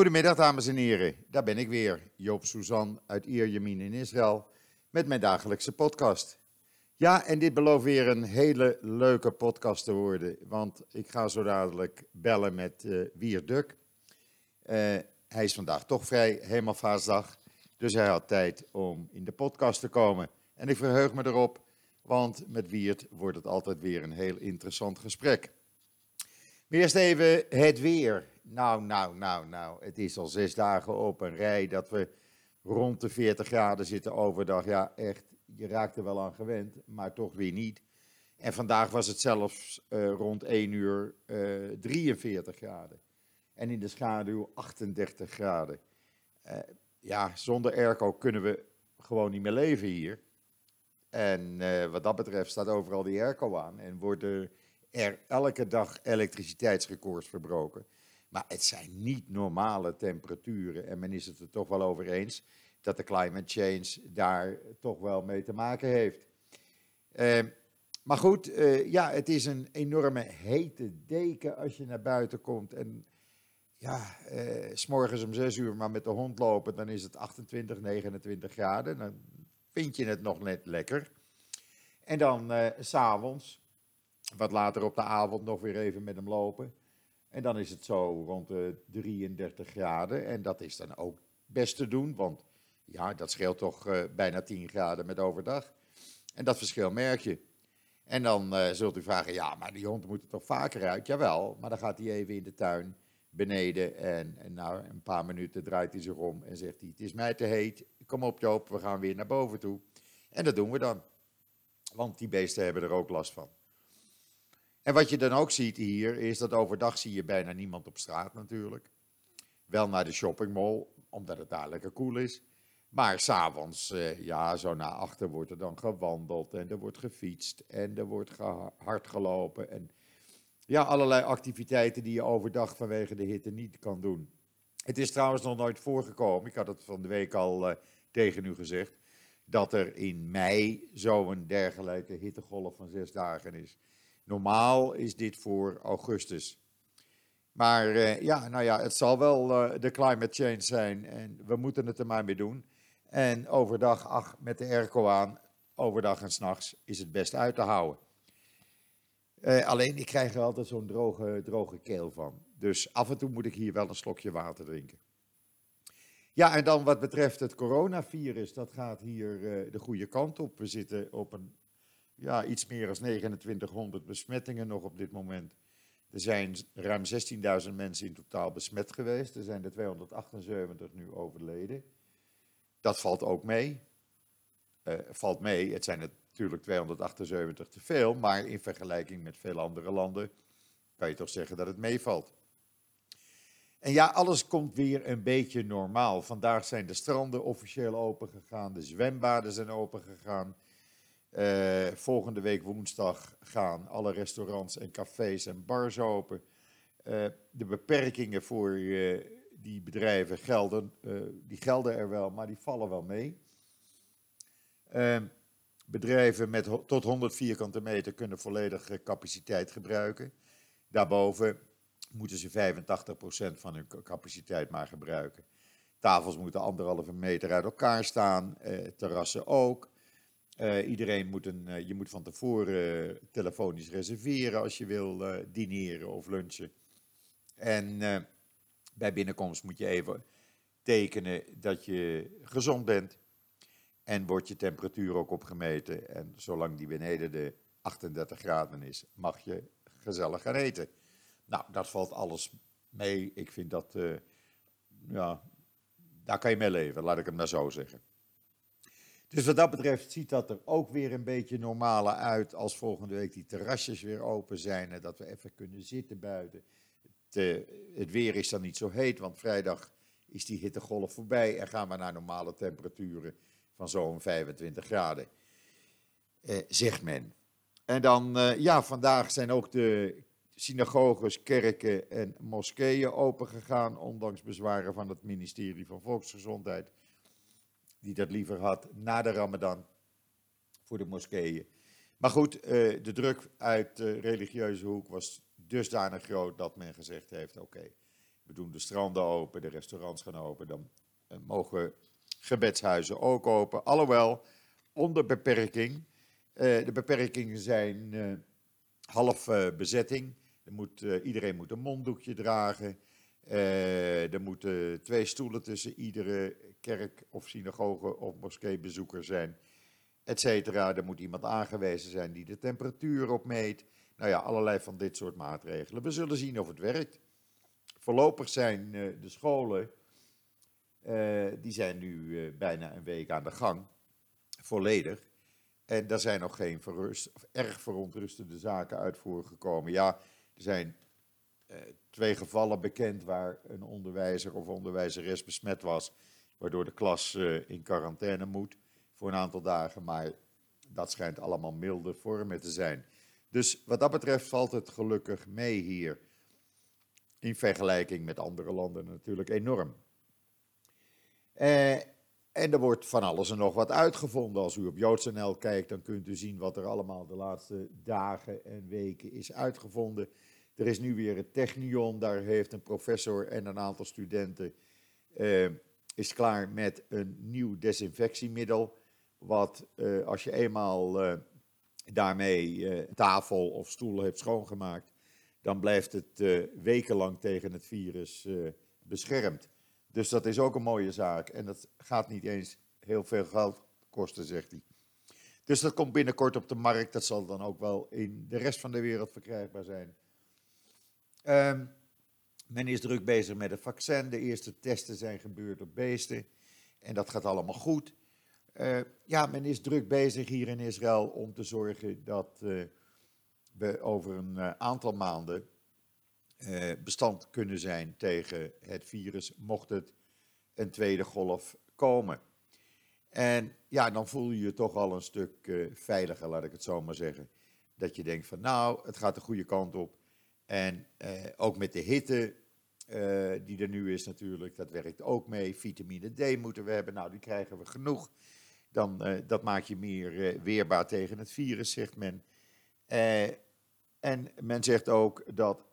Goedemiddag dames en heren, daar ben ik weer, Joop Suzan uit Ierjemien in Israël, met mijn dagelijkse podcast. Ja, en dit belooft weer een hele leuke podcast te worden, want ik ga zo dadelijk bellen met Wierd Duk. Hij is vandaag toch vrij, Hemelvaartsdag, dus hij had tijd om in de podcast te komen. En ik verheug me erop, want met Wierd wordt het altijd weer een heel interessant gesprek. Maar eerst even het weer. Nou, het is al 6 dagen op een rij dat we rond de 40 graden zitten overdag. Ja, echt, je raakt er wel aan gewend, maar toch weer niet. En vandaag was het zelfs rond 1 uur 43 graden. En in de schaduw 38 graden. Ja, zonder airco kunnen we gewoon niet meer leven hier. En wat dat betreft staat overal die airco aan en worden er elke dag elektriciteitsrecords verbroken. Maar het zijn niet normale temperaturen en men is het er toch wel over eens dat de climate change daar toch wel mee te maken heeft. Maar goed, ja, het is een enorme hete deken als je naar buiten komt. En ja, 's morgens om 6 uur maar met de hond lopen, dan is het 28, 29 graden. Dan vind je het nog net lekker. En dan 's avonds, wat later op de avond, nog weer even met hem lopen. En dan is het zo rond de 33 graden en dat is dan ook best te doen, want ja, dat scheelt toch bijna 10 graden met overdag. En dat verschil merk je. En dan zult u vragen, ja, maar die hond moet er toch vaker uit? Jawel, maar dan gaat hij even in de tuin beneden en na een paar minuten draait hij zich om en zegt hij, het is mij te heet, kom op Joop, we gaan weer naar boven toe. En dat doen we dan, want die beesten hebben er ook last van. En wat je dan ook ziet hier, is dat overdag zie je bijna niemand op straat natuurlijk. Wel naar de shoppingmall, omdat het daar lekker koel is. Maar s'avonds, ja, zo na 8 wordt er dan gewandeld en er wordt gefietst en er wordt hard gelopen. En ja, allerlei activiteiten die je overdag vanwege de hitte niet kan doen. Het is trouwens nog nooit voorgekomen, ik had het van de week al tegen u gezegd, dat er in mei zo'n dergelijke hittegolf van 6 dagen is. Normaal is dit voor augustus. Maar ja, nou ja, het zal wel de climate change zijn en we moeten het er maar mee doen. En overdag, ach, met de airco aan, overdag en 's nachts is het best uit te houden. Alleen, ik krijg er altijd zo'n droge keel van. Dus af en toe moet ik hier wel een slokje water drinken. Ja, en dan wat betreft het coronavirus, dat gaat hier de goede kant op. We zitten op een... Ja, iets meer dan 2900 besmettingen nog op dit moment. Er zijn ruim 16.000 mensen in totaal besmet geweest. Er zijn er 278 nu overleden. Dat valt ook mee. Valt mee, het zijn er natuurlijk 278 te veel, maar in vergelijking met veel andere landen kan je toch zeggen dat het meevalt. En ja, alles komt weer een beetje normaal. Vandaag zijn de stranden officieel opengegaan, de zwembaden zijn opengegaan. Volgende week woensdag gaan alle restaurants en cafés en bars open. De beperkingen voor die bedrijven gelden, die gelden er wel, maar die vallen wel mee. Bedrijven met tot 100 vierkante meter kunnen volledige capaciteit gebruiken. Daarboven moeten ze 85% van hun capaciteit maar gebruiken. Tafels moeten 1,5 meter uit elkaar staan, terrassen ook. Iedereen moet je moet van tevoren telefonisch reserveren als je wil dineren of lunchen. En bij binnenkomst moet je even tekenen dat je gezond bent. En wordt je temperatuur ook opgemeten. En zolang die beneden de 38 graden is, mag je gezellig gaan eten. Nou, dat valt alles mee. Ik vind dat, ja, daar kan je mee leven, laat ik hem nou zo zeggen. Dus wat dat betreft ziet dat er ook weer een beetje normaler uit als volgende week die terrasjes weer open zijn en dat we even kunnen zitten buiten. Het weer is dan niet zo heet, want vrijdag is die hittegolf voorbij en gaan we naar normale temperaturen van zo'n 25 graden, zegt men. En dan, ja, vandaag zijn ook de synagoges, kerken en moskeeën opengegaan, ondanks bezwaren van het ministerie van Volksgezondheid. Die dat liever had na de Ramadan voor de moskeeën. Maar goed, de druk uit de religieuze hoek was dusdanig groot dat men gezegd heeft, oké, We doen de stranden open, de restaurants gaan open, dan mogen gebedshuizen ook open. Alhoewel, onder beperking. De beperkingen zijn half bezetting. Iedereen moet een monddoekje dragen. Er moeten 2 stoelen tussen iedere kerk of synagoge of moskeebezoeker zijn, et cetera. Er moet iemand aangewezen zijn die de temperatuur opmeet. Nou ja, allerlei van dit soort maatregelen. We zullen zien of het werkt. Voorlopig zijn de scholen, die zijn nu bijna een week aan de gang, volledig. En daar zijn nog geen erg verontrustende zaken uit voorgekomen. Ja, er zijn 2 gevallen bekend waar een onderwijzer of onderwijzeres besmet was, waardoor de klas in quarantaine moet voor een aantal dagen, maar dat schijnt allemaal milde vormen te zijn. Dus wat dat betreft valt het gelukkig mee hier, in vergelijking met andere landen natuurlijk enorm. En er wordt van alles en nog wat uitgevonden. Als u op Joods.nl kijkt, dan kunt u zien wat er allemaal de laatste dagen en weken is uitgevonden. Er is nu weer het Technion, daar heeft een professor en een aantal studenten is klaar met een nieuw desinfectiemiddel, wat als je eenmaal daarmee tafel of stoel hebt schoongemaakt, dan blijft het wekenlang tegen het virus beschermd. Dus dat is ook een mooie zaak en dat gaat niet eens heel veel geld kosten, zegt hij. Dus dat komt binnenkort op de markt, dat zal dan ook wel in de rest van de wereld verkrijgbaar zijn. Men is druk bezig met het vaccin. De eerste testen zijn gebeurd op beesten en dat gaat allemaal goed. Ja, men is druk bezig hier in Israël om te zorgen dat we over een aantal maanden bestand kunnen zijn tegen het virus, mocht het een tweede golf komen. En ja, dan voel je je toch al een stuk veiliger, laat ik het zo maar zeggen. Dat je denkt van nou, het gaat de goede kant op. En ook met de hitte die er nu is natuurlijk, dat werkt ook mee. Vitamine D moeten we hebben, nou die krijgen we genoeg. Dan, dat maakt je meer weerbaar tegen het virus, zegt men. En men zegt ook dat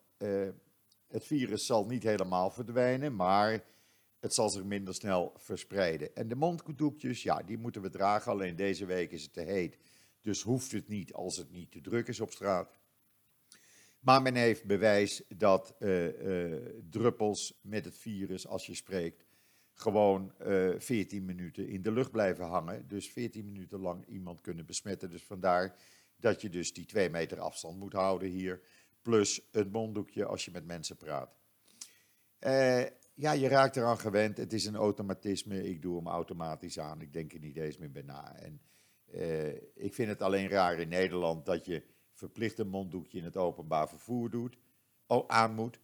het virus zal niet helemaal verdwijnen, maar het zal zich minder snel verspreiden. En de monddoekjes, ja, die moeten we dragen, alleen deze week is het te heet. Dus hoeft het niet als het niet te druk is op straat. Maar men heeft bewijs dat druppels met het virus, als je spreekt, gewoon 14 minuten in de lucht blijven hangen. Dus 14 minuten lang iemand kunnen besmetten. Dus vandaar dat je dus die 2 meter afstand moet houden hier. Plus het monddoekje als je met mensen praat. Ja, je raakt eraan gewend. Het is een automatisme. Ik doe hem automatisch aan. Ik denk er niet eens meer bij na. En ik vind het alleen raar in Nederland dat je verplicht een monddoekje in het openbaar vervoer aan moet.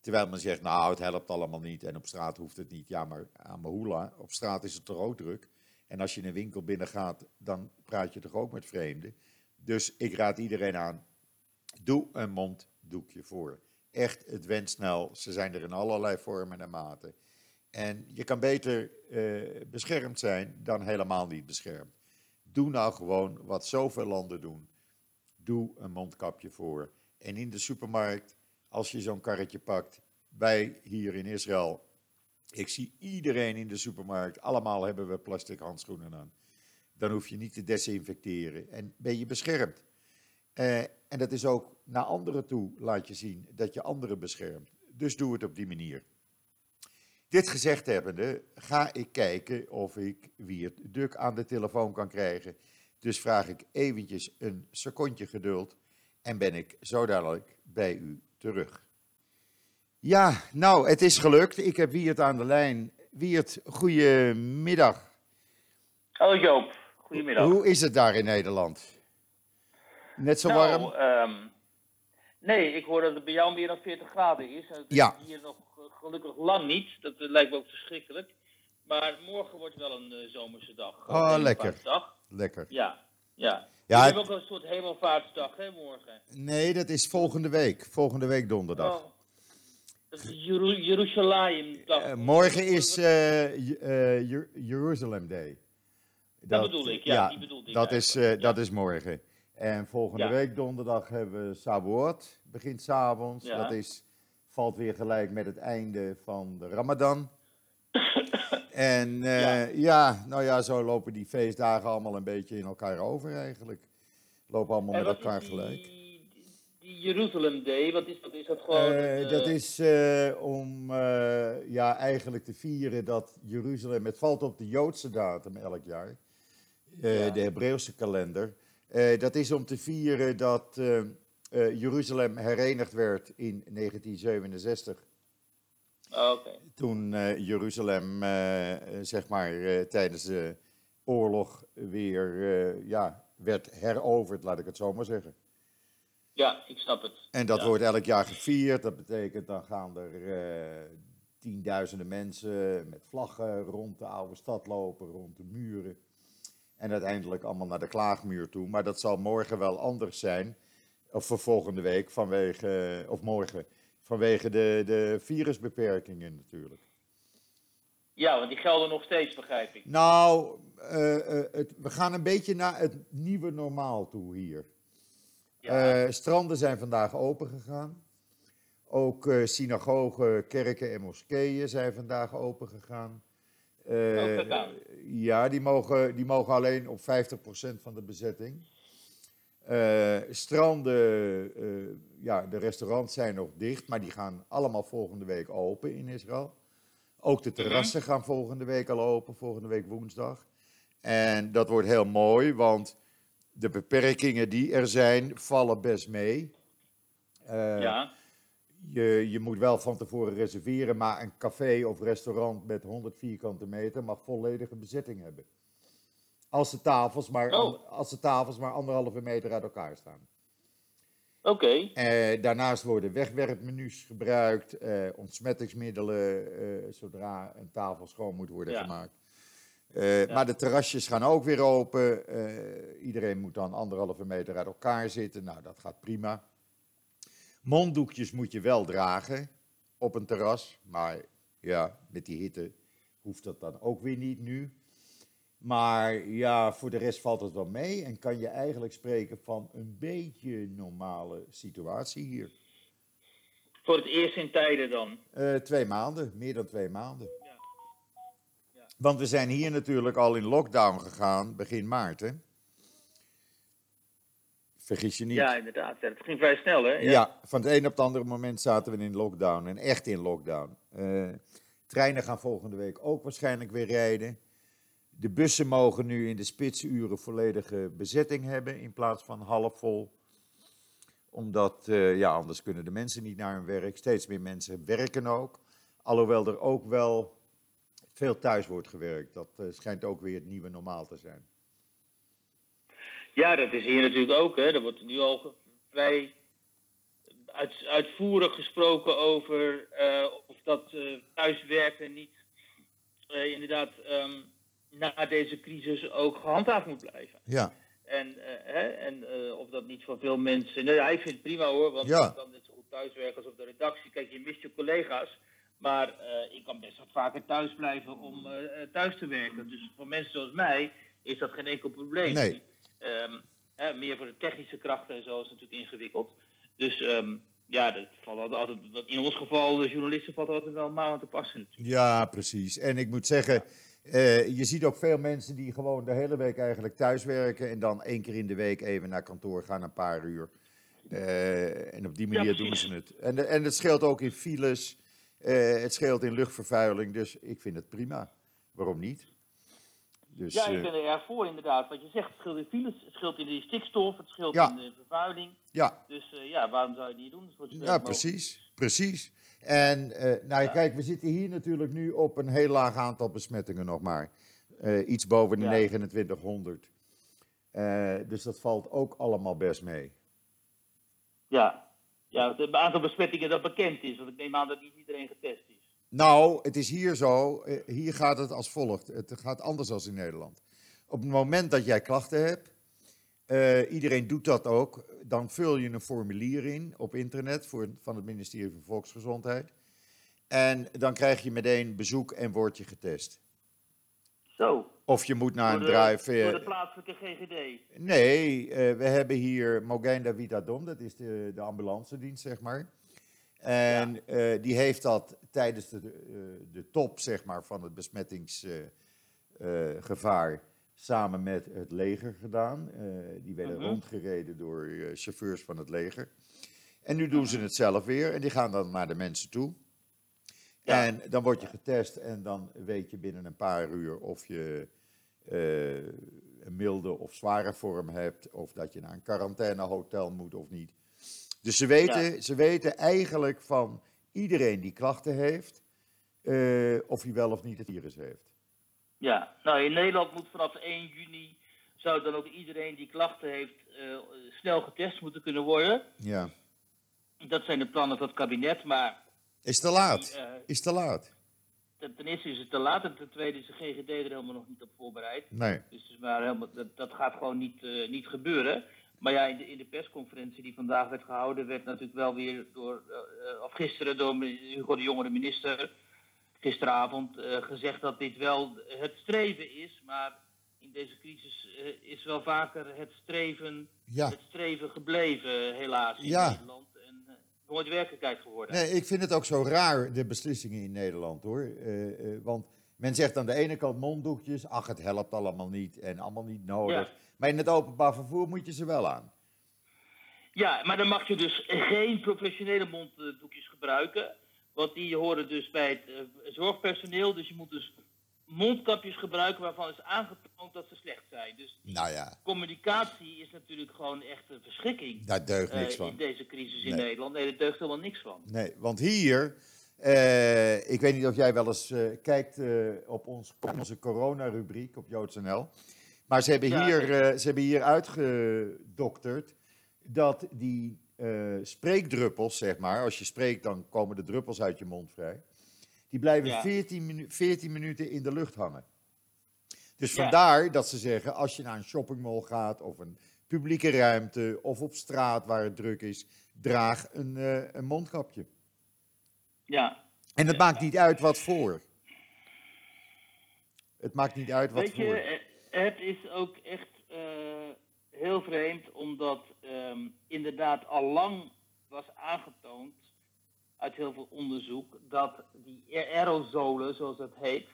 Terwijl men zegt, nou het helpt allemaal niet en op straat hoeft het niet. Ja, maar aan Mahula, op straat is het toch ook druk. En als je in een winkel binnengaat, dan praat je toch ook met vreemden. Dus ik raad iedereen aan, doe een monddoekje voor. Echt, het went snel. Ze zijn er in allerlei vormen en maten. En je kan beter beschermd zijn dan helemaal niet beschermd. Doe nou gewoon wat zoveel landen doen. Doe een mondkapje voor. En in de supermarkt, als je zo'n karretje pakt, wij hier in Israël, ik zie iedereen in de supermarkt, allemaal hebben we plastic handschoenen aan. Dan hoef je niet te desinfecteren en ben je beschermd. En dat is ook naar anderen toe, laat je zien, dat je anderen beschermt. Dus doe het op die manier. Dit gezegd hebbende, ga ik kijken of ik Wierd Duk aan de telefoon kan krijgen. Dus vraag ik eventjes een secondje geduld en ben ik zo dadelijk bij u terug. Ja, nou, het is gelukt. Ik heb Wierd aan de lijn. Wierd, goedemiddag. Hallo Joop, goedemiddag. Hoe is het daar in Nederland? Net zo warm? Nee, ik hoor dat het bij jou meer dan 40 graden is. En dat is hier nog gelukkig lang niet. Dat lijkt me ook verschrikkelijk. Maar morgen wordt wel een zomerse dag. Oh, lekker. Lekker. Ja. We hebben ook een soort Hemelvaartsdag, hè, morgen? Nee, dat is volgende week. Volgende week donderdag. Oh, dat is Jeruzalemdag. Morgen is Jeruzalemdag. Dat bedoel ik, ja. Die bedoel ik dat is morgen. En volgende week donderdag hebben we Sjavoeot. Begint 's avonds. Ja. Dat is valt weer gelijk met het einde van de Ramadan. En zo lopen die feestdagen allemaal een beetje in elkaar over eigenlijk. Lopen allemaal met elkaar gelijk. Die Jeruzalem Day, wat is dat? Is dat gewoon... dat is om eigenlijk te vieren dat Jeruzalem... Het valt op de Joodse datum elk jaar. De Hebreeuwse kalender. Dat is om te vieren dat Jeruzalem herenigd werd in 1967. Okay. Toen Jeruzalem, tijdens de oorlog weer werd heroverd, laat ik het zo maar zeggen. Ja, ik snap het. En dat wordt elk jaar gevierd. Dat betekent, dan gaan er tienduizenden mensen met vlaggen rond de oude stad lopen, rond de muren. En uiteindelijk allemaal naar de klaagmuur toe. Maar dat zal morgen wel anders zijn, of voor volgende week, vanwege de virusbeperkingen natuurlijk. Ja, want die gelden nog steeds, begrijp ik. Nou, we gaan een beetje naar het nieuwe normaal toe hier. Ja. Stranden zijn vandaag opengegaan. Ook synagogen, kerken en moskeeën zijn vandaag opengegaan. Die mogen alleen op 50% van de bezetting. Stranden, de restaurants zijn nog dicht, maar die gaan allemaal volgende week open in Israël. Ook de terrassen gaan volgende week al open, volgende week woensdag. En dat wordt heel mooi, want de beperkingen die er zijn, vallen best mee. Je moet wel van tevoren reserveren, maar een café of restaurant met 100 vierkante meter mag volledige bezetting hebben. Als de tafels maar 1,5 meter uit elkaar staan. Oké. Okay. Daarnaast worden wegwerpmenu's gebruikt, ontsmettingsmiddelen, zodra een tafel schoon moet worden gemaakt. Maar de terrasjes gaan ook weer open. Iedereen moet dan 1,5 meter uit elkaar zitten. Nou, dat gaat prima. Monddoekjes moet je wel dragen op een terras. Maar ja, met die hitte hoeft dat dan ook weer niet nu. Maar ja, voor de rest valt het wel mee. En kan je eigenlijk spreken van een beetje normale situatie hier. Voor het eerst in tijden dan? 2 maanden, meer dan 2 maanden. Ja. Ja. Want we zijn hier natuurlijk al in lockdown gegaan begin maart, hè? Vergis je niet. Ja, inderdaad. Het ging vrij snel, hè? Ja. Van het een op het andere moment zaten we in lockdown. En echt in lockdown. Treinen gaan volgende week ook waarschijnlijk weer rijden. De bussen mogen nu in de spitsuren volledige bezetting hebben in plaats van half vol. Omdat, anders kunnen de mensen niet naar hun werk. Steeds meer mensen werken ook. Alhoewel er ook wel veel thuis wordt gewerkt. Dat schijnt ook weer het nieuwe normaal te zijn. Ja, dat is hier natuurlijk ook. Hè. Er wordt nu al vrij uitvoerig gesproken over of dat thuiswerken niet inderdaad... na deze crisis ook gehandhaafd moet blijven. Ja. En of dat niet voor veel mensen... Nee, ik vind het prima hoor, want ik kan net zo goed thuiswerken als op de redactie. Kijk, je mist je collega's, maar ik kan best wat vaker thuis blijven om thuis te werken. Dus voor mensen zoals mij is dat geen enkel probleem. Nee. Meer voor de technische krachten en zo is het natuurlijk ingewikkeld. Dus... dat valt altijd, in ons geval, de journalisten valt altijd wel maal aan te passen. Ja, precies. En ik moet zeggen... je ziet ook veel mensen die gewoon de hele week eigenlijk thuis werken en dan 1 keer in de week even naar kantoor gaan, een paar uur. En op die manier doen ze het. En het scheelt ook in files, het scheelt in luchtvervuiling, dus ik vind het prima. Waarom niet? Dus, ik ben er erg voor inderdaad. Wat je zegt, het scheelt in files, het scheelt in de stikstof, het scheelt in de vervuiling. Ja. Dus waarom zou je het niet doen? Dus ja, precies. En kijk, we zitten hier natuurlijk nu op een heel laag aantal besmettingen nog maar. Iets boven de 2900. Dus dat valt ook allemaal best mee. Ja, het aantal besmettingen dat bekend is. Want ik neem aan dat niet iedereen getest is. Nou, het is hier zo. Hier gaat het als volgt. Het gaat anders dan in Nederland. Op het moment dat jij klachten hebt, iedereen doet dat ook, dan vul je een formulier in op internet van het ministerie van Volksgezondheid. En dan krijg je meteen bezoek en word je getest. Zo. Of je moet naar een drive... Voor de plaatselijke GGD? Nee, we hebben hier Magen David Adom, dat is de ambulancedienst, zeg maar. En ja. Die heeft dat tijdens de top, zeg maar, van het besmettingsgevaar samen met het leger gedaan. Die werden rondgereden door chauffeurs van het leger. En nu doen ze het zelf weer en die gaan dan naar de mensen toe. Ja. En dan word je getest en dan weet je binnen een paar uur of je een milde of zware vorm hebt. Of dat je naar een quarantainehotel moet of niet. Dus ze weten eigenlijk van iedereen die klachten heeft, of hij wel of niet het virus heeft. Ja, nou in Nederland moet vanaf 1 juni zou dan ook iedereen die klachten heeft snel getest moeten kunnen worden. Ja. Dat zijn de plannen van het kabinet, maar... Is te laat. Is te laat. Ten eerste is het te laat en ten tweede is de GGD er helemaal nog niet op voorbereid. Nee. Dus maar helemaal, dat gaat gewoon niet gebeuren. Maar ja, in de persconferentie die vandaag werd gehouden, werd natuurlijk wel weer gisteren door Hugo de Jonge, de minister, gisteravond gezegd dat dit wel het streven is. Maar in deze crisis is wel vaker het streven gebleven, helaas, in Nederland. En nooit werkelijkheid geworden. Nee, ik vind het ook zo raar, de beslissingen in Nederland, hoor. Want men zegt aan de ene kant monddoekjes, ach, het helpt allemaal niet en allemaal niet nodig. Ja. Maar in het openbaar vervoer moet je ze wel aan. Ja, maar dan mag je dus geen professionele monddoekjes gebruiken. Want die horen dus bij het zorgpersoneel. Dus je moet dus mondkapjes gebruiken waarvan is aangetoond dat ze slecht zijn. Dus communicatie is natuurlijk gewoon echt een verschrikking. Daar deugt niks van. In deze crisis in Nederland. Nee, daar deugt helemaal niks van. Nee, want hier... ik weet niet of jij wel eens kijkt op onze coronarubriek op JoodsNL. Maar ze hebben hier uitgedokterd dat die spreekdruppels, zeg maar, als je spreekt dan komen de druppels uit je mond vrij, die blijven 14 minuten in de lucht hangen. Dus vandaar dat ze zeggen, als je naar een shoppingmall gaat of een publieke ruimte of op straat waar het druk is, draag een mondkapje. Ja. En het maakt niet uit wat voor. Het maakt niet uit wat voor. Weet je, het is ook echt heel vreemd, omdat inderdaad allang was aangetoond uit heel veel onderzoek dat die aerosolen, zoals dat heet,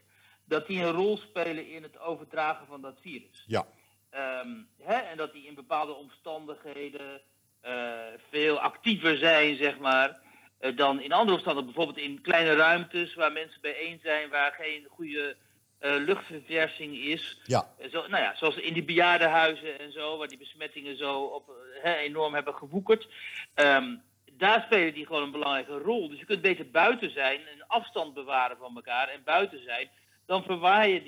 dat die een rol spelen in het overdragen van dat virus. Ja. En dat die in bepaalde omstandigheden veel actiever zijn, zeg maar, dan in andere omstandigheden. Bijvoorbeeld in kleine ruimtes waar mensen bijeen zijn, waar geen goede luchtverversing is. Ja. Zoals in die bejaardenhuizen en zo, waar die besmettingen zo enorm hebben gewoekerd. Daar spelen die gewoon een belangrijke rol. Dus je kunt beter buiten zijn en afstand bewaren van elkaar en buiten zijn. Dan verwaaien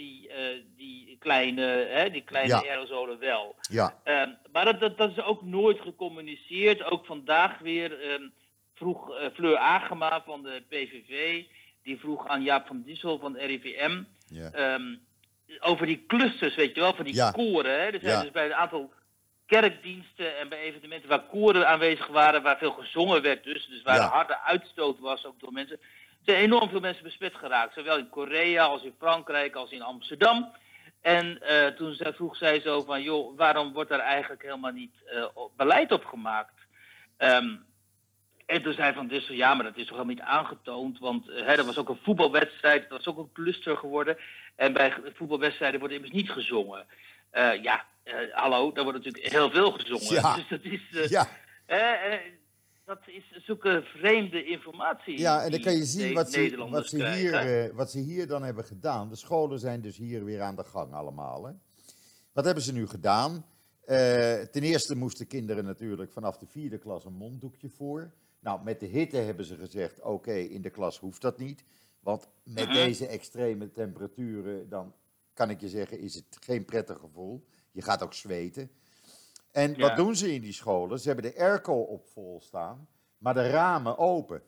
die kleine aerosolen wel. Ja. Maar dat is ook nooit gecommuniceerd. Ook vandaag weer vroeg Fleur Agema van de PVV... Die vroeg aan Jaap van Dissel van RIVM over die clusters, weet je wel, van die koren. Hè? Er zijn dus bij een aantal kerkdiensten en bij evenementen waar koren aanwezig waren, waar veel gezongen werd dus waar harde uitstoot was ook door mensen. Er zijn enorm veel mensen besmet geraakt, zowel in Korea als in Frankrijk als in Amsterdam. En toen vroeg zij zo van, joh, waarom wordt daar eigenlijk helemaal niet beleid op gemaakt? En toen zei Van Dissel, ja, maar dat is toch helemaal niet aangetoond, want er was ook een voetbalwedstrijd, dat was ook een cluster geworden. En bij voetbalwedstrijden wordt immers niet gezongen. Hallo, daar wordt natuurlijk heel veel gezongen. Ja. Dus dat is, dat is zulke vreemde informatie. Ja, en dan kan je zien wat ze hier dan hebben gedaan. De scholen zijn dus hier weer aan de gang allemaal. Hè? Wat hebben ze nu gedaan? Ten eerste moesten kinderen natuurlijk vanaf de 4e klas een monddoekje voor. Nou, met de hitte hebben ze gezegd, oké, in de klas hoeft dat niet. Want met deze extreme temperaturen, dan kan ik je zeggen, is het geen prettig gevoel. Je gaat ook zweten. En wat doen ze in die scholen? Ze hebben de airco op vol staan, maar de ramen open.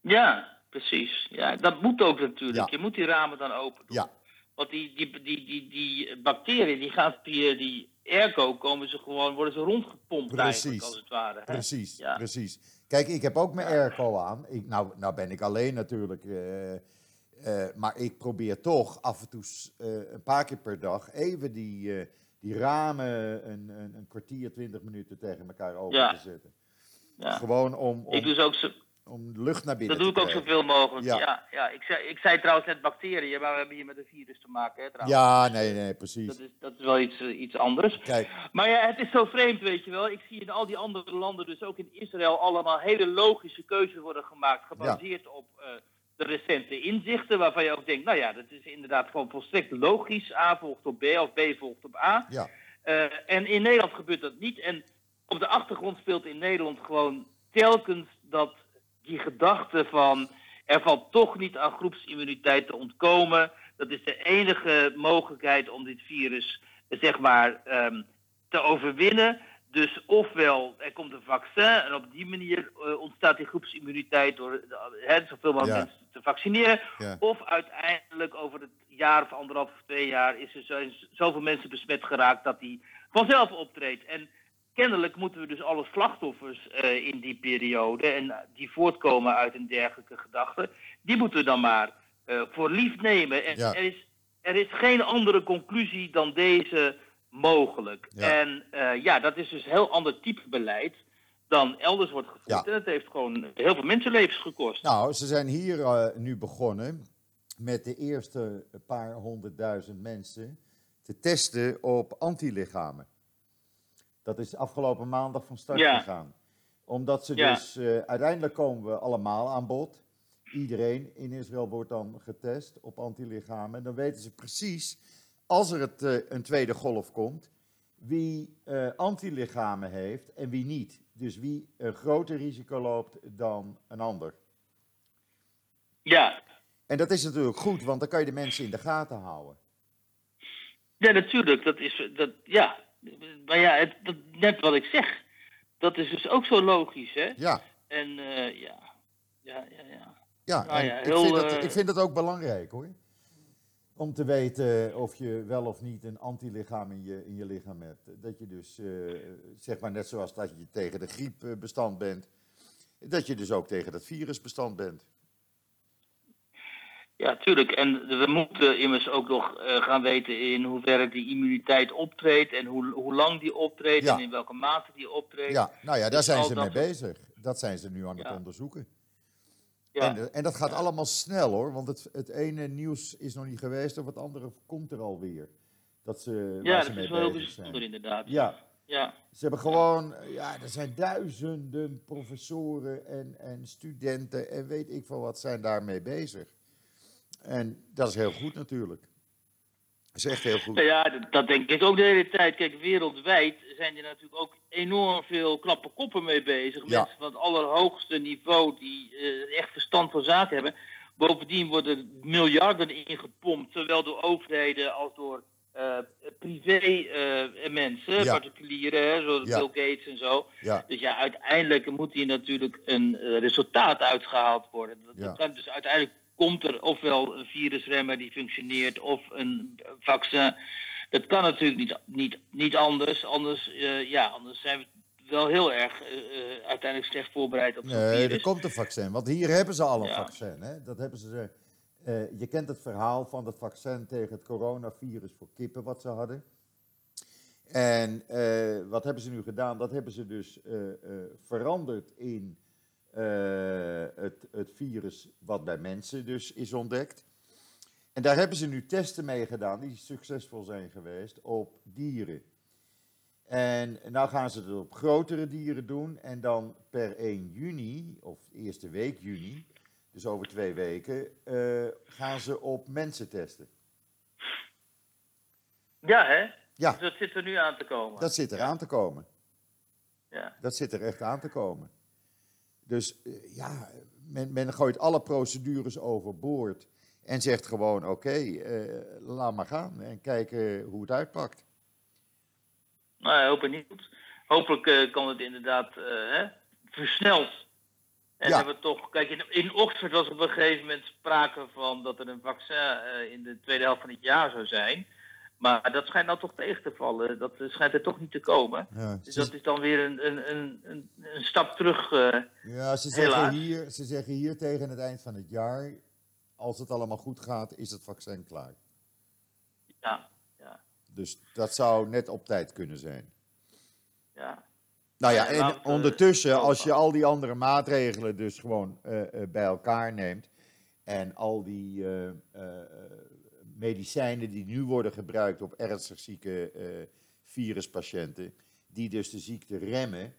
Ja, precies. Ja, dat moet ook natuurlijk. Ja. Je moet die ramen dan open doen. Ja. Want die bacteriën, die gaan via die airco, worden ze rondgepompt, eigenlijk, als het ware. Hè? Precies, precies. Kijk, ik heb ook mijn airco aan. Nou ben ik alleen natuurlijk. Maar ik probeer toch af en toe een paar keer per dag even die ramen een kwartier, 20 minuten tegen elkaar open te zetten. Ja. Gewoon om... Ik doe dus ook om lucht naar binnen te krijgen. Dat doe ik ook zoveel mogelijk. Ja. Ik zei trouwens net bacteriën, maar we hebben hier met een virus te maken. Hè, trouwens. Ja, nee, precies. Dat is wel iets anders. Kijk. Maar ja, het is zo vreemd, weet je wel. Ik zie in al die andere landen, dus ook in Israël, allemaal hele logische keuzes worden gemaakt. Gebaseerd op de recente inzichten, waarvan je ook denkt, nou ja, dat is inderdaad gewoon volstrekt logisch. A volgt op B of B volgt op A. Ja. En in Nederland gebeurt dat niet. En op de achtergrond speelt in Nederland gewoon telkens dat die gedachte van er valt toch niet aan groepsimmuniteit te ontkomen. Dat is de enige mogelijkheid om dit virus zeg maar te overwinnen. Dus ofwel er komt een vaccin en op die manier ontstaat die groepsimmuniteit door zoveel mogelijk mensen te vaccineren. Ja. Of uiteindelijk over het jaar of anderhalf of 2 jaar is er zoveel mensen besmet geraakt dat die vanzelf optreedt. En kennelijk moeten we dus alle slachtoffers in die periode en die voortkomen uit een dergelijke gedachte, die moeten we dan maar voor lief nemen. En er is geen andere conclusie dan deze mogelijk. Ja. En dat is dus een heel ander type beleid dan elders wordt gevoerd. Ja. En het heeft gewoon heel veel mensenlevens gekost. Nou, ze zijn hier nu begonnen met de eerste paar 100.000 mensen te testen op antilichamen. Dat is afgelopen maandag van start gegaan. Omdat ze dus uiteindelijk komen we allemaal aan bod. Iedereen in Israël wordt dan getest op antilichamen. En dan weten ze precies, als er een tweede golf komt, wie antilichamen heeft en wie niet. Dus wie een groter risico loopt dan een ander. Ja. En dat is natuurlijk goed, want dan kan je de mensen in de gaten houden. Ja, natuurlijk. Dat is. Maar ja, net wat ik zeg, dat is dus ook zo logisch, hè? Ja. En ik vind dat ook belangrijk, hoor. Om te weten of je wel of niet een antilichaam in je lichaam hebt. Dat je dus, zeg maar net zoals dat je tegen de griep bestand bent, dat je dus ook tegen dat virus bestand bent. Ja, tuurlijk. En we moeten immers ook nog gaan weten in hoeverre die immuniteit optreedt en hoe lang die optreedt en in welke mate die optreedt. Ja, nou ja, daar zijn ze mee bezig. Dat zijn ze nu aan het onderzoeken. Ja. En dat gaat allemaal snel, hoor, want het ene nieuws is nog niet geweest of het andere komt er alweer. Dat is wel heel bijzonder inderdaad. Ja. Ze hebben gewoon, er zijn duizenden professoren en studenten en weet ik veel wat zijn daarmee bezig. En dat is heel goed natuurlijk. Dat is echt heel goed. Ja, dat denk ik ook de hele tijd. Kijk, wereldwijd zijn er natuurlijk ook enorm veel knappe koppen mee bezig. Ja. Mensen van het allerhoogste niveau die echt verstand van zaken hebben. Bovendien worden miljarden ingepompt, zowel door overheden als door privé mensen, particulieren, hè, zoals Bill Gates en zo. Ja. Dus ja, uiteindelijk moet hier natuurlijk een resultaat uitgehaald worden. Dat kan dus uiteindelijk. Komt er ofwel een virusremmer die functioneert of een vaccin? Dat kan natuurlijk niet anders. Anders zijn we wel heel erg uiteindelijk slecht voorbereid op zo'n virus. Er komt een vaccin, want hier hebben ze al een vaccin. Hè? Dat hebben ze. Je kent het verhaal van dat vaccin tegen het coronavirus voor kippen wat ze hadden. En wat hebben ze nu gedaan? Dat hebben ze dus veranderd in het virus wat bij mensen dus is ontdekt. En daar hebben ze nu testen mee gedaan die succesvol zijn geweest op dieren. En nou gaan ze het op grotere dieren doen en dan per 1 juni, of eerste week juni, dus over 2 weken, gaan ze op mensen testen. Ja, hè? Ja. Dus dat zit er nu aan te komen. Dat zit er aan te komen. Ja. Dat zit er echt aan te komen. Dus ja, men gooit alle procedures overboord en zegt gewoon laat maar gaan en kijken hoe het uitpakt. Nou, ik hoop het niet. Hopelijk kan het inderdaad versneld. En hebben we toch, kijk, in Oxford was op een gegeven moment sprake van dat er een vaccin in de tweede helft van het jaar zou zijn. Maar dat schijnt nou toch tegen te vallen. Dat schijnt er toch niet te komen. Ja, dus dat is dan weer een stap terug, ze zeggen hier tegen het eind van het jaar, als het allemaal goed gaat, is het vaccin klaar. Ja. Dus dat zou net op tijd kunnen zijn. Ja. Nou ja, en ondertussen, als je al die andere maatregelen dus gewoon bij elkaar neemt en al die medicijnen die nu worden gebruikt op ernstig zieke viruspatiënten, die dus de ziekte remmen,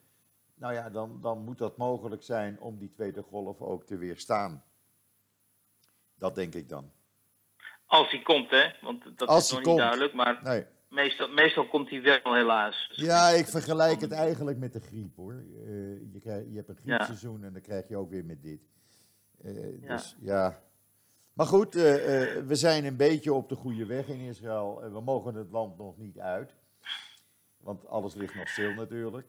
nou ja, dan moet dat mogelijk zijn om die tweede golf ook te weerstaan. Dat denk ik dan. Als die komt, hè? Want dat is nog niet duidelijk, maar... Nee. Meestal komt hij wel, helaas. Ja, ik vergelijk het eigenlijk met de griep, hoor. Je hebt een griepseizoen en dan krijg je ook weer met dit. Dus ja. Maar goed, we zijn een beetje op de goede weg in Israël. We mogen het land nog niet uit. Want alles ligt nog stil natuurlijk.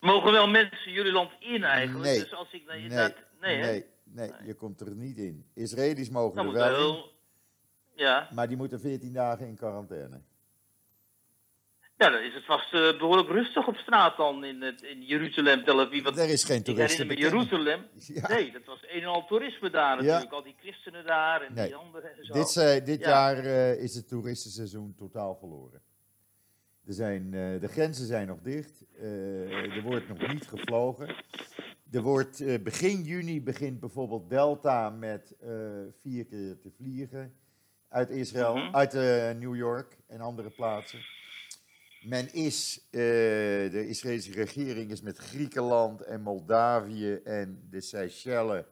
Mogen wel mensen jullie land in eigenlijk? Nee, dus als ik naar nee, je komt er niet in. Israëli's mogen er wel in. Ja. Maar die moeten 14 dagen in quarantaine. Ja, dan is het vast behoorlijk rustig op straat dan in Jeruzalem, Tel Aviv. Er is geen toeristen. Ik herinner me Jeruzalem. Ja. Nee, dat was een en al toerisme daar natuurlijk. Ja. Al die christenen daar en die anderen en zo. Dit jaar is het toeristenseizoen totaal verloren. De grenzen zijn nog dicht. Er wordt nog niet gevlogen. Er wordt, begin juni begint bijvoorbeeld Delta met 4 keer te vliegen. Uit Israël, uit New York en andere plaatsen. De Israëlische regering is met Griekenland en Moldavië en de Seychellen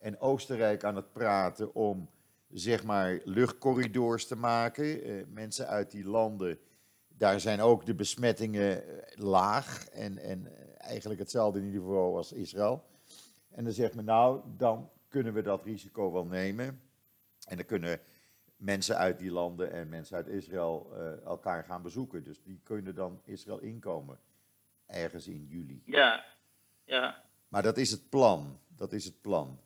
en Oostenrijk aan het praten om, zeg maar, luchtcorridors te maken. Mensen uit die landen, daar zijn ook de besmettingen laag en eigenlijk hetzelfde niveau als Israël. En dan zegt men, nou, dan kunnen we dat risico wel nemen en dan kunnen mensen uit die landen en mensen uit Israël elkaar gaan bezoeken. Dus die kunnen dan Israël inkomen. Ergens in juli. Ja, ja. Maar dat is het plan.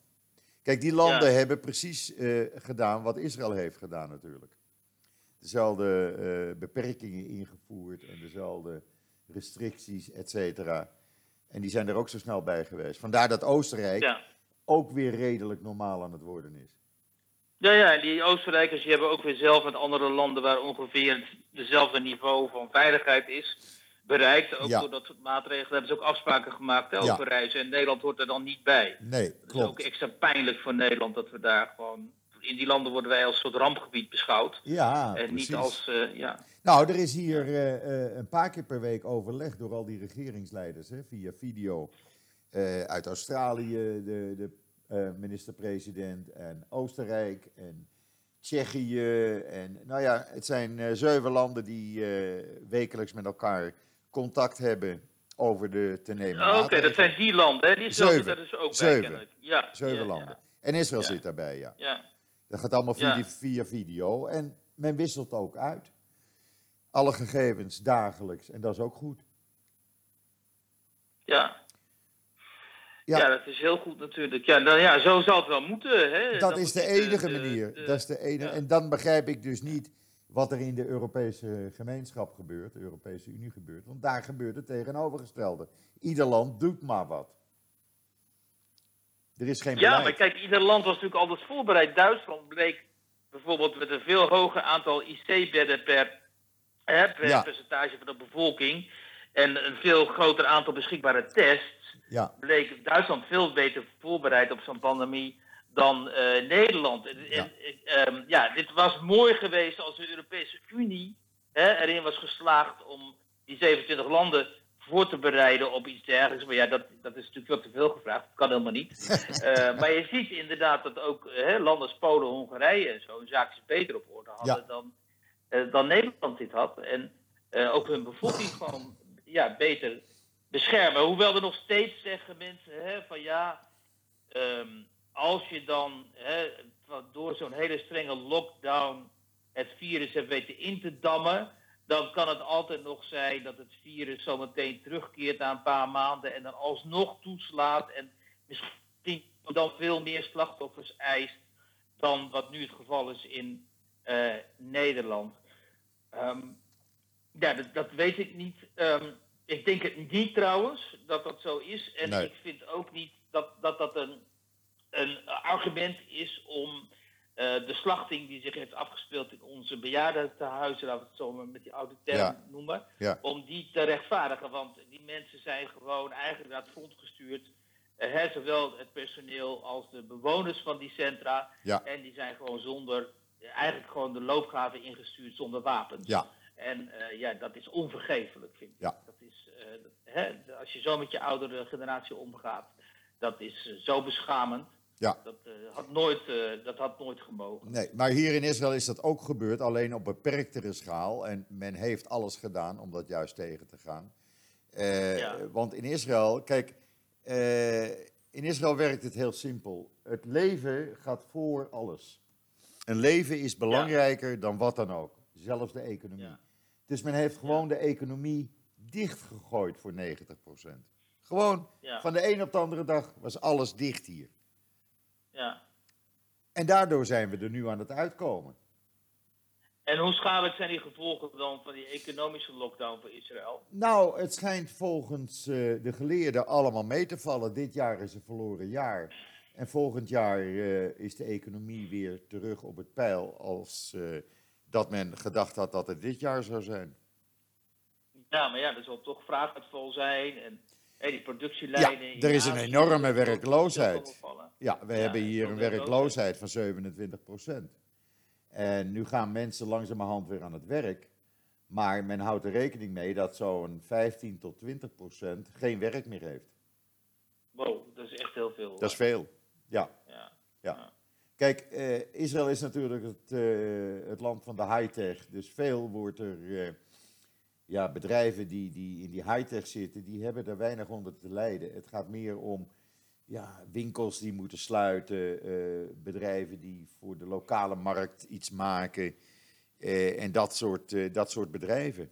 Kijk, die landen hebben precies gedaan wat Israël heeft gedaan natuurlijk. Dezelfde beperkingen ingevoerd en dezelfde restricties, et cetera. En die zijn er ook zo snel bij geweest. Vandaar dat Oostenrijk ook weer redelijk normaal aan het worden is. Ja, en die Oostenrijkers die hebben ook weer zelf met andere landen waar ongeveer hetzelfde niveau van veiligheid is bereikt. Ook door dat soort maatregelen hebben ze ook afspraken gemaakt over reizen. En Nederland hoort er dan niet bij. Nee, klopt. Het is ook extra pijnlijk voor Nederland dat we daar gewoon... In die landen worden wij als een soort rampgebied beschouwd. Ja, en niet als... Nou, er is hier een paar keer per week overleg door al die regeringsleiders, hè, via video uit Australië, minister-president en Oostenrijk en Tsjechië. En, nou ja, het zijn 7 landen die wekelijks met elkaar contact hebben over de te nemen. Oh, oké, dat zijn die landen, hè? Die Israël zit daar dus ook bij, kennelijk. Ja, 7 landen. Ja. En Israël zit daarbij, ja. Dat gaat allemaal via video en men wisselt ook uit. Alle gegevens dagelijks en dat is ook goed. Ja. Ja, dat is heel goed natuurlijk. Ja, zo zou het wel moeten. Hè? Dat is de enige manier. En dan begrijp ik dus niet wat er in de Europese gemeenschap gebeurt, de Europese Unie gebeurt. Want daar gebeurt het tegenovergestelde. Ieder land doet maar wat. Er is geen beleid. Ja, maar kijk, ieder land was natuurlijk altijd voorbereid. Duitsland bleek bijvoorbeeld met een veel hoger aantal IC-bedden per percentage van de bevolking en een veel groter aantal beschikbare tests. Ja. Bleek Duitsland veel beter voorbereid op zo'n pandemie dan Nederland. Dit was mooi geweest als de Europese Unie erin was geslaagd om die 27 landen voor te bereiden op iets dergelijks. Maar ja, dat is natuurlijk wel te veel gevraagd. Dat kan helemaal niet. Maar je ziet inderdaad dat ook landen als Polen, Hongarije en zo hun zaakjes beter op orde hadden dan Nederland dit had. En ook hun bevolking gewoon beter beschermen. Hoewel er nog steeds zeggen mensen als je dan door zo'n hele strenge lockdown het virus hebt weten in te dammen, dan kan het altijd nog zijn dat het virus zometeen terugkeert na een paar maanden en dan alsnog toeslaat en misschien dan veel meer slachtoffers eist dan wat nu het geval is in Nederland. Dat weet ik niet. Ik denk het niet trouwens, dat zo is. En ik vind ook niet dat dat een argument is om de slachting die zich heeft afgespeeld in onze bejaardentehuizen, laten we het zo met die oude term noemen, om die te rechtvaardigen. Want die mensen zijn gewoon eigenlijk naar het front gestuurd. Zowel het personeel als de bewoners van die centra. Ja. En die zijn gewoon eigenlijk gewoon de loopgraven ingestuurd zonder wapens. Ja. En dat is onvergeeflijk, vind ik. Ja. Dat is, als je zo met je oudere generatie omgaat, dat is zo beschamend. Ja. Dat had nooit gemogen. Nee, maar hier in Israël is dat ook gebeurd, alleen op beperktere schaal. En men heeft alles gedaan om dat juist tegen te gaan. Want in Israël, kijk, in Israël werkt het heel simpel. Het leven gaat voor alles. Een leven is belangrijker dan wat dan ook. Zelfs de economie. Ja. Dus men heeft gewoon de economie dichtgegooid voor 90%. Gewoon, van de een op de andere dag was alles dicht hier. Ja. En daardoor zijn we er nu aan het uitkomen. En hoe schadelijk zijn die gevolgen dan van die economische lockdown voor Israël? Nou, het schijnt volgens de geleerden allemaal mee te vallen. Dit jaar is een verloren jaar. En volgend jaar is de economie weer terug op het peil als dat men gedacht had dat het dit jaar zou zijn. Ja, maar er zal toch vraaguitval zijn en die productielijnen... Ja, er is een enorme werkloosheid. Ja, we hebben hier een werkloosheid van 27%. En nu gaan mensen langzamerhand weer aan het werk. Maar men houdt er rekening mee dat zo'n 15% tot 20% geen werk meer heeft. Wow, dat is echt heel veel. Hoor. Dat is veel, ja. Kijk, Israël is natuurlijk het land van de high-tech. Dus veel wordt er... bedrijven die in die high-tech zitten, die hebben er weinig onder te lijden. Het gaat meer om winkels die moeten sluiten, bedrijven die voor de lokale markt iets maken en dat soort bedrijven.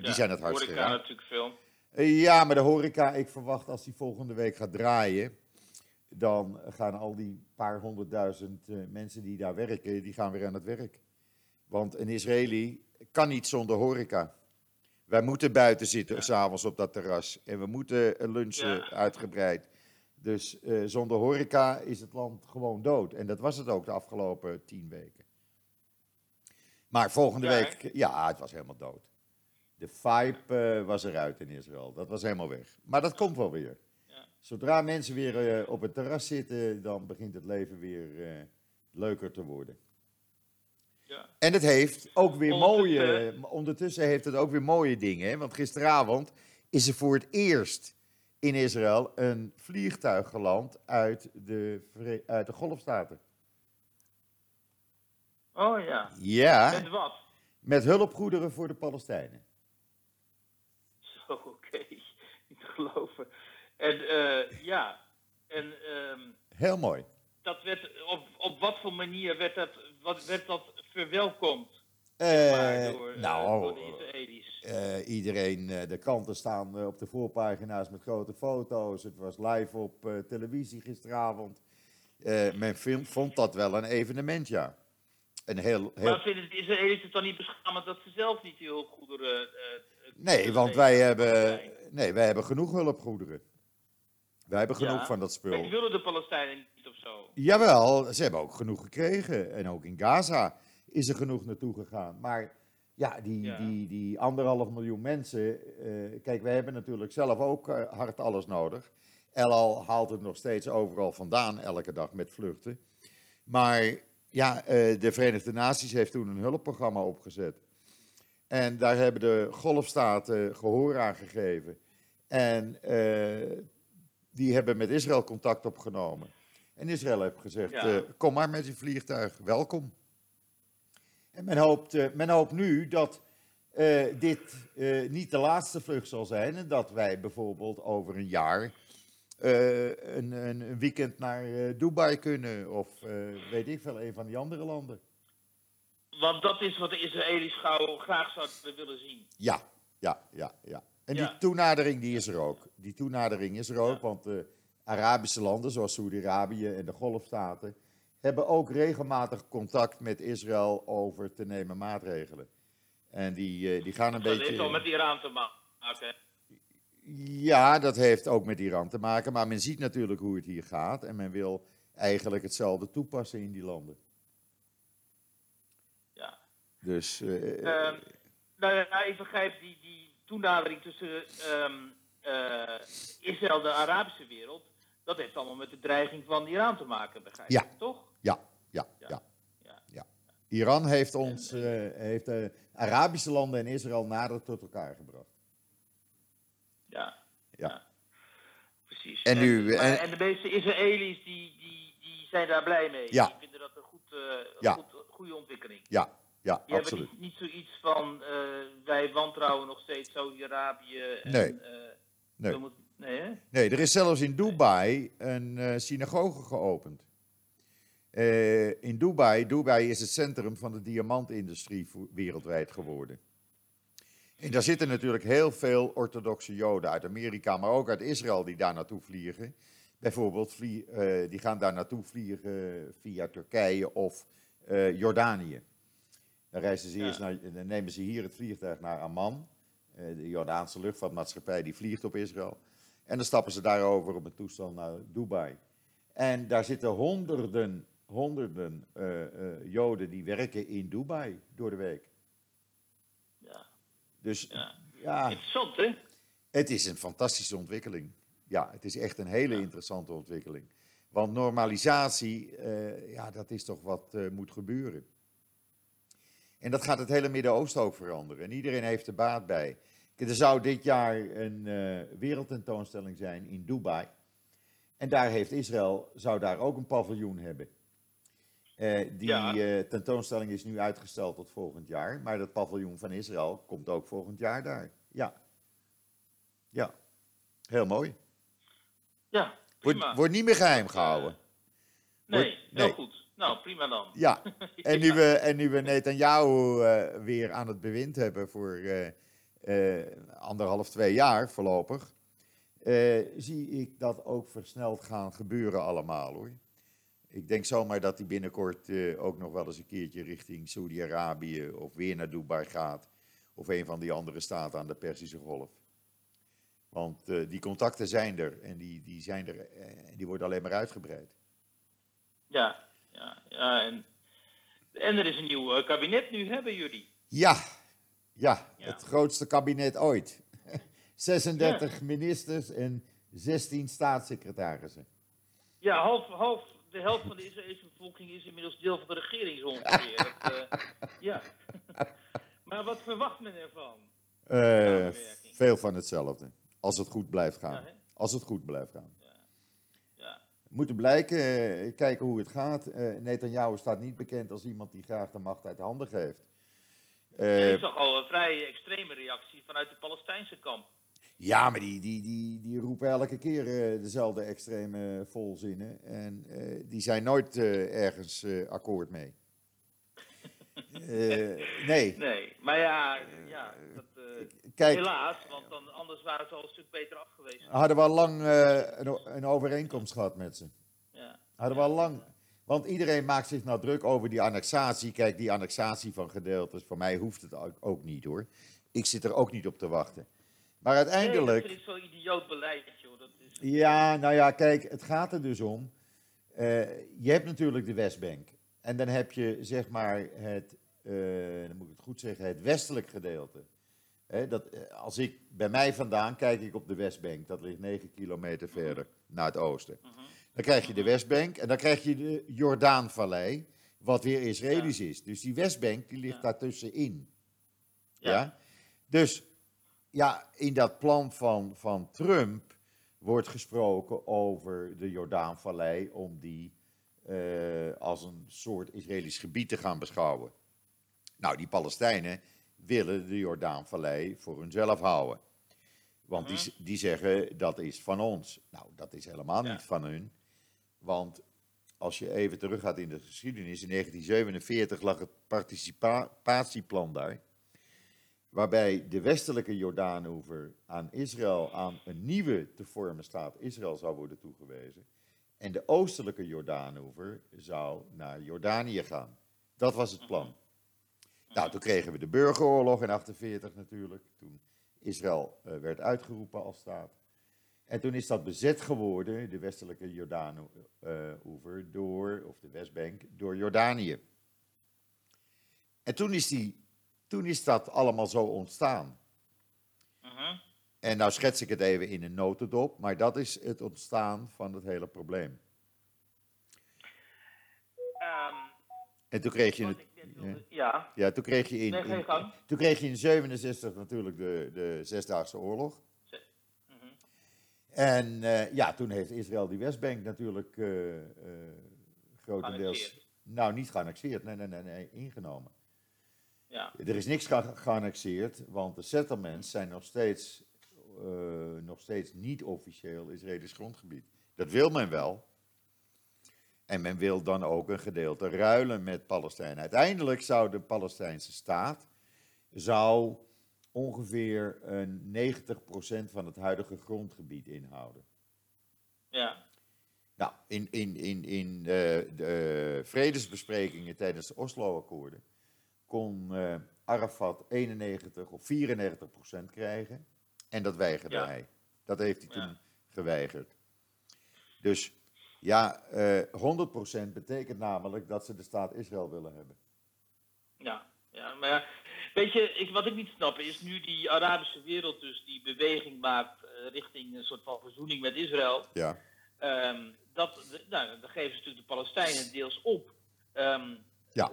Die zijn het hardst geraakt. Horeca natuurlijk veel. Maar de horeca, ik verwacht als die volgende week gaat draaien, dan gaan al die paar 100.000 mensen die daar werken, die gaan weer aan het werk. Want een Israëli kan niet zonder horeca. Wij moeten buiten zitten, s'avonds op dat terras. En we moeten lunchen uitgebreid. Dus zonder horeca is het land gewoon dood. En dat was het ook de afgelopen 10 weken. Maar volgende week, het was helemaal dood. De vibe was eruit in Israël. Dat was helemaal weg. Maar dat komt wel weer. Ja. Zodra mensen weer op het terras zitten, dan begint het leven weer leuker te worden. Ja. En het heeft ook weer ondertussen heeft het ook weer mooie dingen. Hè? Want gisteravond is er voor het eerst in Israël een vliegtuig geland uit de Golfstaten. Oh ja. Ja. Met wat? Met hulpgoederen voor de Palestijnen. Zo, oké. Niet te geloven. Heel mooi. Dat werd, op wat voor manier werd dat verwelkomd? Door de Israëli's. Iedereen, de kranten staan op de voorpagina's met grote foto's. Het was live op televisie gisteravond. Men vond dat wel een evenement, ja. Maar vinden de Israëli's het dan niet beschamend dat ze zelf niet die hulpgoederen... wij hebben genoeg hulpgoederen. Wij hebben genoeg van dat spul. Maar willen de Palestijnen niet of zo? Jawel, ze hebben ook genoeg gekregen. En ook in Gaza is er genoeg naartoe gegaan. Maar die 1,5 miljoen mensen... kijk, wij hebben natuurlijk zelf ook hard alles nodig. El al haalt het nog steeds overal vandaan, elke dag met vluchten. Maar... de Verenigde Naties heeft toen een hulpprogramma opgezet. En daar hebben de Golfstaten gehoor aan gegeven. En die hebben met Israël contact opgenomen. En Israël heeft gezegd, kom maar met je vliegtuig, welkom. En men hoopt nu dat dit niet de laatste vlucht zal zijn. En dat wij bijvoorbeeld over een jaar... een weekend naar Dubai kunnen of weet ik veel, een van die andere landen. Want dat is wat de Israëli's graag zouden willen zien. Ja. En die toenadering die is er ook. Want de Arabische landen zoals Saudi-Arabië en de Golfstaten hebben ook regelmatig contact met Israël over te nemen maatregelen. En die gaan een beetje... Dat heeft al met Iran te maken, hè? Ja, dat heeft ook met Iran te maken, maar men ziet natuurlijk hoe het hier gaat en men wil eigenlijk hetzelfde toepassen in die landen. Ja. Dus... nou ja, ik begrijp die toenadering tussen Israël en de Arabische wereld. Dat heeft allemaal met de dreiging van Iran te maken, begrijp ik, toch? Ja. Iran heeft ons, heeft de Arabische landen en Israël nader tot elkaar gebracht. Ja. Precies. En nu, en de meeste Israëli's die zijn daar blij mee. Ja. Die vinden dat een goede ontwikkeling. Ja, die absoluut. Hebben niet zoiets van, wij wantrouwen nog steeds Saudi-Arabië. Nee. Nee, er is zelfs in Dubai een synagoge geopend. In Dubai is het centrum van de diamantindustrie wereldwijd geworden. En daar zitten natuurlijk heel veel orthodoxe Joden uit Amerika, maar ook uit Israël die daar naartoe vliegen. Bijvoorbeeld, die gaan daar naartoe vliegen via Turkije of Jordanië. Dan reizen ze dan nemen ze hier het vliegtuig naar Amman, de Jordaanse luchtvaartmaatschappij die vliegt op Israël. En dan stappen ze daarover op een toestel naar Dubai. En daar zitten honderden Joden die werken in Dubai door de week. Dus interessant, hè? Het is een fantastische ontwikkeling. Ja, het is echt een hele interessante ontwikkeling. Want normalisatie, dat is toch wat moet gebeuren. En dat gaat het hele Midden-Oosten ook veranderen. En iedereen heeft er baat bij. Er zou dit jaar een wereldtentoonstelling zijn in Dubai. En daar zou daar ook een paviljoen hebben. Die tentoonstelling is nu uitgesteld tot volgend jaar. Maar dat paviljoen van Israël komt ook volgend jaar daar. Ja. Heel mooi. Ja, prima. Wordt niet meer geheim gehouden. Nee, heel goed. Nou, prima dan. Ja, en nu we Netanjahu weer aan het bewind hebben voor 1,5-2 jaar voorlopig, zie ik dat ook versneld gaan gebeuren allemaal, hoor. Ik denk zomaar dat hij binnenkort ook nog wel eens een keertje richting Saudi-Arabië of weer naar Dubai gaat. Of een van die andere staten aan de Perzische Golf. Want die contacten zijn er en die zijn er en die worden alleen maar uitgebreid. Ja, en er is een nieuw kabinet nu, hebben jullie. Ja, het grootste kabinet ooit. 36 ministers en 16 staatssecretarissen. Ja, half de helft van de Israëlische bevolking is inmiddels deel van de regering, zo ongeveer. Maar wat verwacht men ervan? Veel van hetzelfde, als het goed blijft gaan. We moeten blijken, kijken hoe het gaat. Netanjahu staat niet bekend als iemand die graag de macht uit handen geeft. Er is toch al een vrij extreme reactie vanuit de Palestijnse kamp. Ja, maar die roepen elke keer dezelfde extreme volzinnen. En die zijn nooit ergens akkoord mee. Nee, maar ja dat, kijk, helaas, want dan, anders waren ze al een stuk beter af geweest. Hadden we al lang een overeenkomst gehad met ze. Want iedereen maakt zich nou druk over die annexatie. Kijk, die annexatie van gedeeltes, voor mij hoeft het ook niet, hoor. Ik zit er ook niet op te wachten. Maar uiteindelijk... Nee, dat is zo'n idioot beleid, joh. Dat is... Ja, nou ja, kijk, het gaat er dus om. Je hebt natuurlijk de Westbank. En dan heb je, zeg maar, dan moet ik het goed zeggen, het westelijk gedeelte. Als ik bij mij vandaan kijk ik op de Westbank, dat ligt 9 kilometer verder naar het oosten. Dan krijg je de Westbank en dan krijg je de Jordaanvallei, wat weer Israëlisch is. Dus die Westbank die ligt daartussenin. Ja? Dus ja, in dat plan van Trump wordt gesproken over de Jordaanvallei om die als een soort Israëlisch gebied te gaan beschouwen. Nou, die Palestijnen willen de Jordaanvallei voor hunzelf houden. Want die zeggen, dat is van ons. Nou, dat is helemaal niet van hun. Want als je even teruggaat in de geschiedenis, in 1947 lag het participatieplan daar, waarbij de westelijke Jordaanoever aan Israël, aan een nieuwe te vormen staat Israël, zou worden toegewezen. En de oostelijke Jordaanoever zou naar Jordanië gaan. Dat was het plan. Nou, toen kregen we de burgeroorlog in 1948 natuurlijk. Toen Israël werd uitgeroepen als staat. En toen is dat bezet geworden, de westelijke Jordaanoever, of de Westbank, door Jordanië. En toen is dat allemaal zo ontstaan. Uh-huh. En nou schets ik het even in een notendop, maar dat is het ontstaan van het hele probleem. En toen kreeg je... Toen kreeg je in 67 natuurlijk de Zesdaagse Oorlog. Mm-hmm. En toen heeft Israël die Westbank natuurlijk grotendeels... Nou, niet geannexeerd, nee, ingenomen. Ja. Er is niks geannexeerd, want de settlements zijn nog steeds niet officieel Israëlisch grondgebied. Dat wil men wel. En men wil dan ook een gedeelte ruilen met Palestina. Uiteindelijk zou de Palestijnse staat ongeveer 90% van het huidige grondgebied inhouden. Ja. Nou, in de vredesbesprekingen tijdens de Oslo-akkoorden kon Arafat 91% of 94% krijgen. En dat weigerde hij. Dat heeft hij toen geweigerd. Dus... 100% betekent namelijk dat ze de staat Israël willen hebben. Ja, maar weet je, wat ik niet snap is nu die Arabische wereld dus die beweging maakt richting een soort van verzoening met Israël. Ja. Dan geven ze natuurlijk de Palestijnen deels op.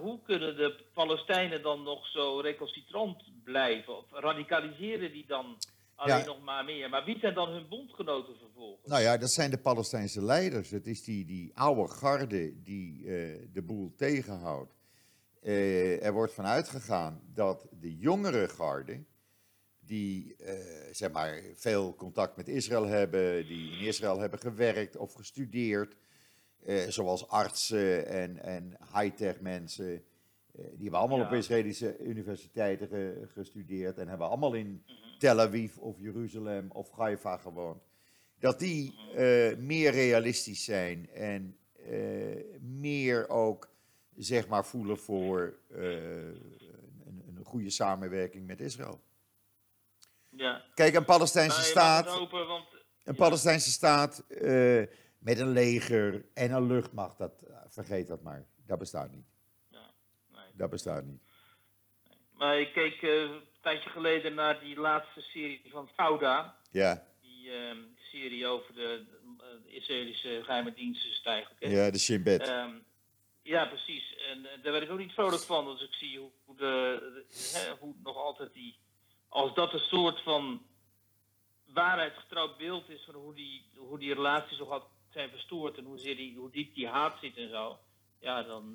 Hoe kunnen de Palestijnen dan nog zo recalcitrant blijven? Of radicaliseren die dan... Alleen nog maar meer. Maar wie zijn dan hun bondgenoten vervolgens? Nou ja, dat zijn de Palestijnse leiders. Het is die oude garde die de boel tegenhoudt. Er wordt van uitgegaan dat de jongere garde, die veel contact met Israël hebben, die in Israël hebben gewerkt of gestudeerd, zoals artsen en high-tech mensen... Die hebben allemaal op Israëlische universiteiten gestudeerd en hebben allemaal in Tel Aviv of Jeruzalem of Haifa gewoond. Dat die meer realistisch zijn en meer ook, zeg maar, voelen voor een goede samenwerking met Israël. Ja. Kijk, een Palestijnse staat, met een leger en een luchtmacht, vergeet dat maar, dat bestaat niet. Dat bestaat niet. Maar ik keek een tijdje geleden naar die laatste serie van Fauda. Ja. Die serie over de Israëlische geheime diensten is het eigenlijk. Hè? Ja, de Shibet. Precies. En daar werd ik ook niet vrolijk van. Dus ik zie hoe nog altijd die... Als dat een soort van waarheidsgetrouw beeld is van hoe die relaties nog altijd zijn verstoord en hoe diep die haat zit en zo... Ja, dan,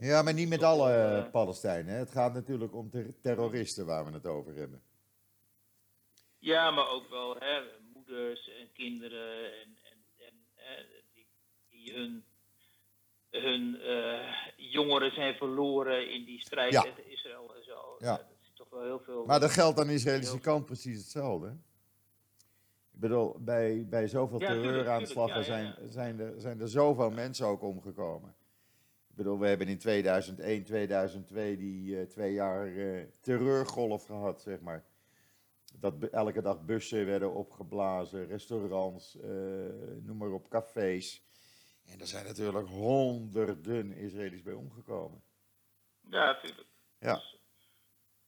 maar niet met alle Palestijnen. Het gaat natuurlijk om terroristen waar we het over hebben. Ja, maar ook wel moeders en kinderen en die hun jongeren zijn verloren in die strijd tegen Israël en zo. Ja. Dat is toch wel heel veel... Maar dat geldt aan de Israëlische kant precies hetzelfde, hè? Ik bedoel, bij zoveel terreuraanslagen zijn er zoveel mensen ook omgekomen. Ik bedoel, we hebben in 2001, 2002 die 2 jaar terreurgolf gehad, zeg maar. Dat elke dag bussen werden opgeblazen, restaurants, noem maar op, cafés. En daar zijn natuurlijk honderden Israëli's bij omgekomen. Ja, natuurlijk. Ja. Dus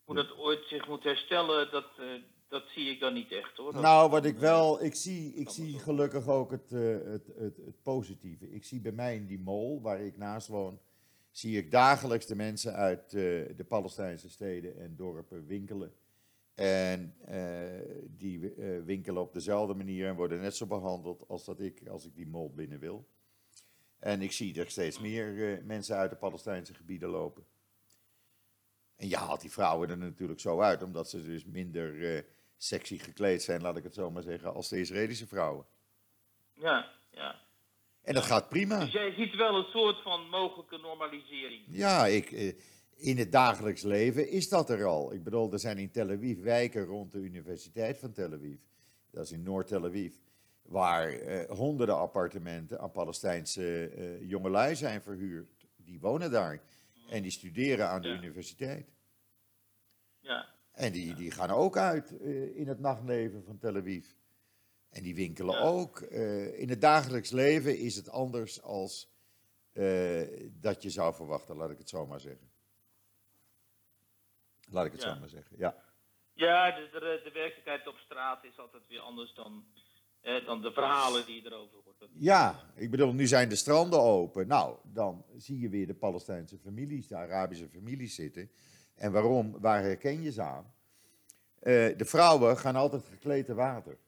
hoe dat ooit zich moet herstellen, dat zie ik dan niet echt, hoor. Ik zie gelukkig ook het positieve. Ik zie bij mij in die mol, waar ik naast woon, zie ik dagelijks de mensen uit de Palestijnse steden en dorpen winkelen. En die winkelen op dezelfde manier en worden net zo behandeld als ik die mol binnen wil. En ik zie er steeds meer mensen uit de Palestijnse gebieden lopen. En je haalt die vrouwen er natuurlijk zo uit, omdat ze dus minder... sexy gekleed zijn, laat ik het zo maar zeggen, als de Israëlische vrouwen. Ja. En dat gaat prima. Dus jij ziet wel een soort van mogelijke normalisering. Ja, in het dagelijks leven is dat er al. Ik bedoel, er zijn in Tel Aviv wijken rond de Universiteit van Tel Aviv. Dat is in Noord-Tel Aviv. Waar honderden appartementen aan Palestijnse jongelui zijn verhuurd. Die wonen daar en die studeren aan de universiteit. Ja. En die gaan ook uit in het nachtleven van Tel Aviv. En die winkelen ook. In het dagelijks leven is het anders als dat je zou verwachten, laat ik het zo maar zeggen. Laat ik het zo maar zeggen, ja. Ja, de werkelijkheid op straat is altijd weer anders dan de verhalen die erover worden. Ja, ik bedoel, nu zijn de stranden open. Nou, dan zie je weer de Palestijnse families, de Arabische families zitten. En waarom? Waar herken je ze aan? De vrouwen gaan altijd gekleed te water.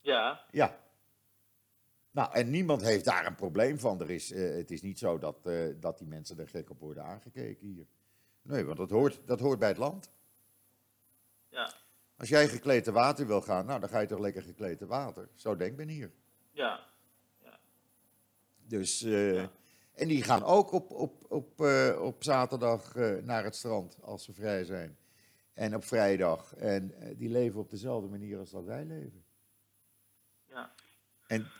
Ja. Ja. Nou, en niemand heeft daar een probleem van. Het is niet zo dat die mensen er gek op worden aangekeken hier. Nee, want dat hoort bij het land. Ja. Als jij gekleed te water wil gaan, nou, dan ga je toch lekker gekleed te water. Zo denkt men hier. Ja. Ja. Dus, en die gaan ook op zaterdag naar het strand, als ze vrij zijn. En op vrijdag. En die leven op dezelfde manier als dat wij leven. Ja.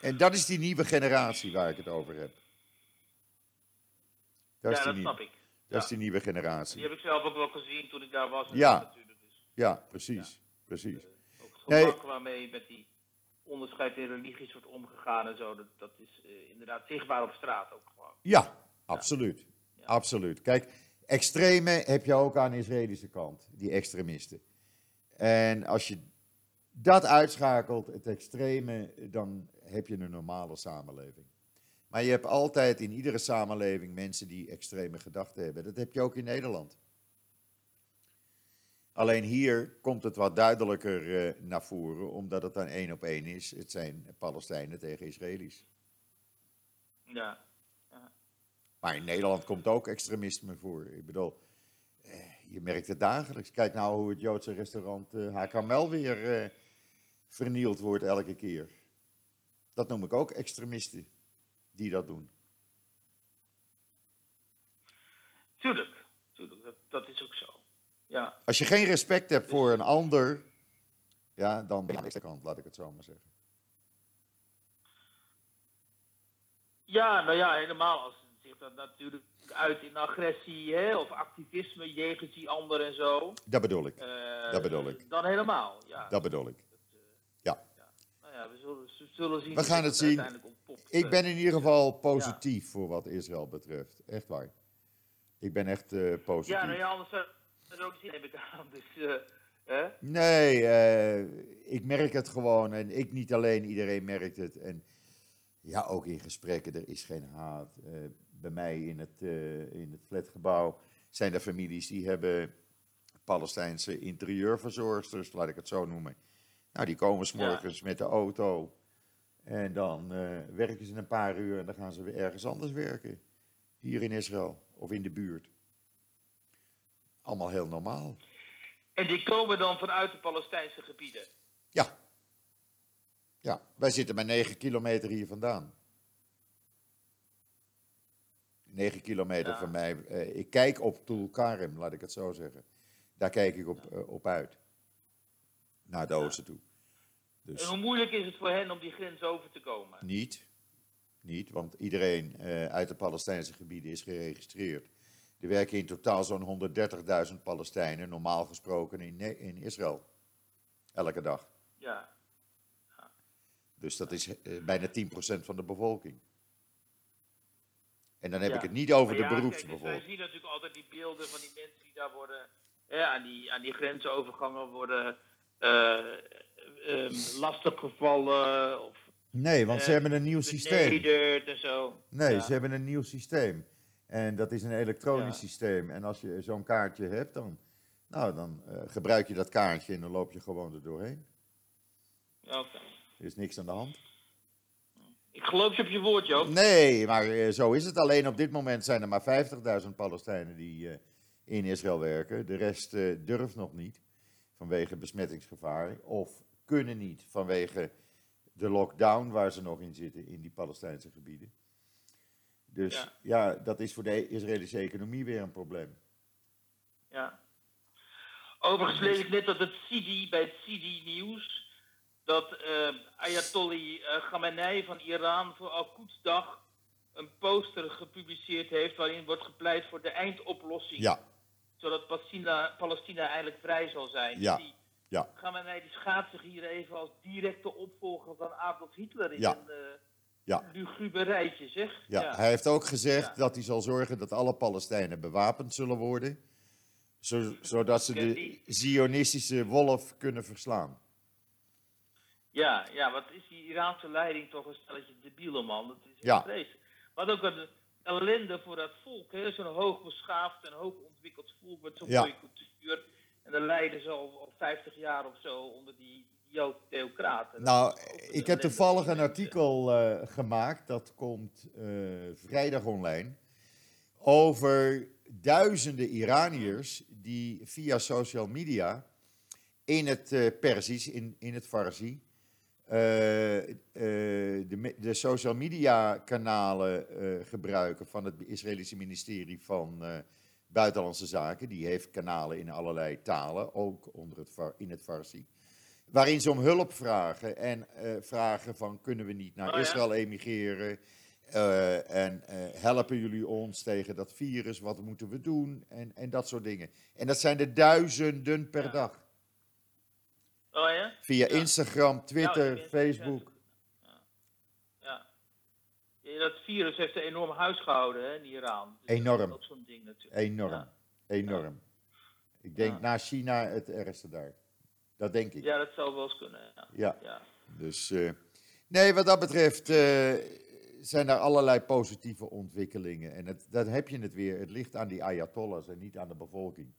En dat is die nieuwe generatie waar ik het over heb. Snap ik. Dat is die nieuwe generatie. Die heb ik zelf ook wel gezien toen ik daar was. Ja, precies. Precies. Ook het gemak waarmee met die onderscheid in religies wordt omgegaan en zo. Dat is inderdaad zichtbaar op straat ook gewoon. Ja, absoluut. Ja. Absoluut. Kijk, extreme heb je ook aan de Israëlische kant, die extremisten. En als je dat uitschakelt, het extreme, dan heb je een normale samenleving. Maar je hebt altijd in iedere samenleving mensen die extreme gedachten hebben. Dat heb je ook in Nederland. Alleen hier komt het wat duidelijker naar voren, omdat het dan 1-op-1 is. Het zijn Palestijnen tegen Israëli's. Ja. Maar in Nederland komt ook extremisme voor. Ik bedoel, je merkt het dagelijks. Kijk nou hoe het Joodse restaurant Hakamel weer vernield wordt elke keer. Dat noem ik ook extremisten die dat doen. Tuurlijk. Dat is ook zo. Ja. Als je geen respect hebt voor een ander, ja, dan ben je aan de kant, laat ik het zo maar zeggen. Ja, nou ja, helemaal. Als het zich dat natuurlijk uit in agressie, hè, of activisme jegens die ander en zo. Dat bedoel ik. Dan helemaal, ja. Dat bedoel ik. Nou ja, we zullen zien. We gaan het zien. Ik ben in ieder geval positief voor wat Israël betreft. Echt waar. Ik ben echt positief. Ja, nou ja, anders ook niet heb ik aan. Nee, ik merk het gewoon. En ik niet alleen, iedereen merkt het. En ja, ook in gesprekken, er is geen haat. Bij mij in het flatgebouw zijn er families die hebben Palestijnse interieurverzorgsters, laat ik het zo noemen. Nou, die komen 's morgens met de auto en dan werken ze een paar uur en dan gaan ze weer ergens anders werken. Hier in Israël of in de buurt. Allemaal heel normaal. En die komen dan vanuit de Palestijnse gebieden? Ja. Ja, wij zitten maar 9 kilometer hier vandaan. 9 kilometer van mij. Ik kijk op Toel Karim, laat ik het zo zeggen. Daar kijk ik op uit. Naar de oosten toe. Dus. En hoe moeilijk is het voor hen om die grens over te komen? Niet, want iedereen uit de Palestijnse gebieden is geregistreerd. Er werken in totaal zo'n 130.000 Palestijnen, normaal gesproken, in Israël. Elke dag. Ja. Dus dat is bijna 10% van de bevolking. En dan heb ik het niet over de beroepsbevolking. Kijk, dus wij zien natuurlijk altijd die beelden van die mensen die daar worden, aan die grensovergangen worden lastiggevallen. Nee, want ze hebben een nieuw systeem. En zo. Nee, ze hebben een nieuw systeem. En dat is een elektronisch systeem. En als je zo'n kaartje hebt, dan gebruik je dat kaartje en dan loop je gewoon er doorheen. Oké. Er is niks aan de hand. Ik geloof je op je woord, Joop. Nee, maar zo is het. Alleen op dit moment zijn er maar 50.000 Palestijnen die in Israël werken. De rest durft nog niet vanwege besmettingsgevaar. Of kunnen niet vanwege de lockdown waar ze nog in zitten in die Palestijnse gebieden. Dus dat is voor de Israëlische economie weer een probleem. Ja. Overigens lees ik net dat bij het CD-nieuws, dat Ayatollah Khamenei van Iran voor Al-Qudsdag een poster gepubliceerd heeft waarin wordt gepleit voor de eindoplossing. Ja. Zodat Palestina eindelijk vrij zal zijn. Ja. Die Ja. Khamenei die schaadt zich hier even als directe opvolger van Adolf Hitler in luguber rijtje, zeg. Ja. Ja. Hij heeft ook gezegd dat hij zal zorgen dat alle Palestijnen bewapend zullen worden, zodat ze de Zionistische wolf kunnen verslaan. Ja, ja, wat is die Iraanse leiding toch een stelletje debielen, man. Dat is vreselijk. Wat ook een ellende voor dat volk. Hè? Zo'n hoogbeschaafd en hoogontwikkeld volk met zo'n mooie cultuur. En dan leiden ze al 50 jaar of zo onder die theocraten. Nou, ik heb toevallig een artikel gemaakt, dat komt vrijdag online, over duizenden Iraniërs die via social media in het Perzisch, in het Farsi, de social media kanalen gebruiken van het Israëlische ministerie van Buitenlandse Zaken. Die heeft kanalen in allerlei talen, ook in het Farsi, waarin ze om hulp vragen en vragen van kunnen we niet naar Israël emigreren en helpen jullie ons tegen dat virus, wat moeten we doen en dat soort dingen. En dat zijn er duizenden per dag. Oh, ja? Via Instagram, Twitter, Facebook. Ja, dat virus heeft een enorm huis gehouden hè, in Iran. Dus enorm. Dat is ook zo'n ding natuurlijk. Enorm. Ja. Enorm. Ja. Ik denk na China het ergste daar. Dat denk ik. Ja, dat zou wel eens kunnen. Ja. Dus, nee, wat dat betreft zijn er allerlei positieve ontwikkelingen. En dat heb je het weer. Het ligt aan die ayatollahs en niet aan de bevolking.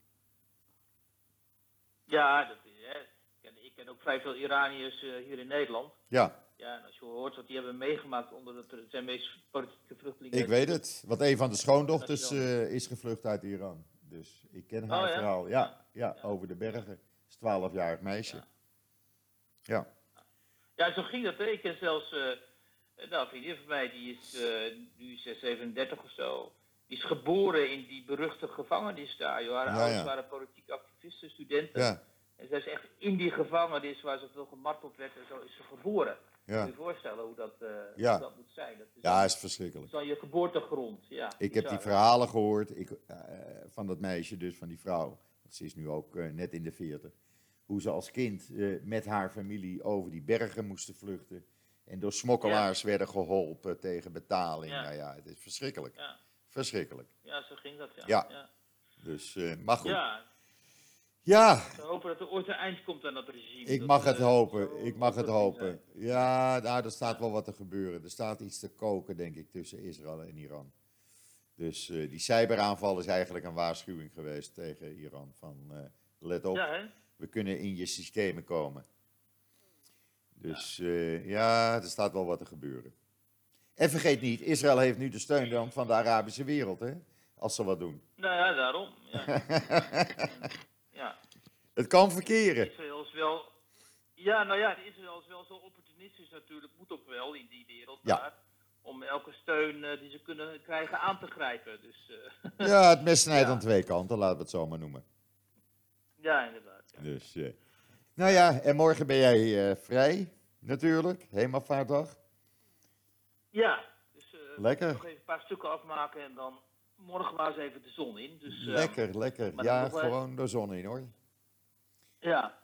Ja, dat is hè. Ik ken ook vrij veel Iraniërs hier in Nederland. Ja. Ja, en als je hoort wat die hebben meegemaakt onder het zijn meest politieke vluchtelingen. Ik weet het, want een van de schoondochters is gevlucht uit Iran. Dus ik ken haar verhaal. Ja, over de bergen. 12-jarig meisje. Ja, zo ging dat. Ik ken zelfs, een vriendin van mij, die is nu 37 of zo. Die is geboren in die beruchte gevangenis daar. Joh. Haar ouders waren politieke activisten, studenten. Ja. En zij is echt in die gevangenis waar ze veel gemarteld werd en zo is ze geboren. Ja. Kun je voorstellen hoe dat moet zijn? Dat is is verschrikkelijk. Dat is dan je geboortegrond. Ja, ik heb die verhalen gehoord van dat meisje, dus van die vrouw. Ze is nu ook net in de 40. Hoe ze als kind met haar familie over die bergen moesten vluchten. En door smokkelaars werden geholpen tegen betaling. Ja. Nou ja, het is verschrikkelijk. Ja. Verschrikkelijk. Ja, zo ging dat. Ja. Dus, maar goed. Ja. We hopen dat er ooit een eind komt aan dat regime. Ik mag het hopen. Ja, daar staat wel wat te gebeuren. Er staat iets te koken, denk ik, tussen Israël en Iran. Dus die cyberaanval is eigenlijk een waarschuwing geweest tegen Iran. Van let op, we kunnen in je systemen komen. Dus er staat wel wat te gebeuren. En vergeet niet, Israël heeft nu de steun van de Arabische wereld, hè? Als ze wat doen. Nou ja, daarom. Ja. Het kan verkeren. Israël is wel zo opportunistisch natuurlijk, moet ook wel in die wereld daar, om elke steun die ze kunnen krijgen aan te grijpen. Dus, het mes snijdt aan twee kanten, laten we het zo maar noemen. Ja, inderdaad. Ja. Dus, en morgen ben jij vrij, natuurlijk, Hemelvaartdag. Ja, dus lekker. Nog even een paar stukken afmaken en dan morgen maar eens even de zon in. Dus, lekker. Ja, gewoon de zon in hoor. Ja.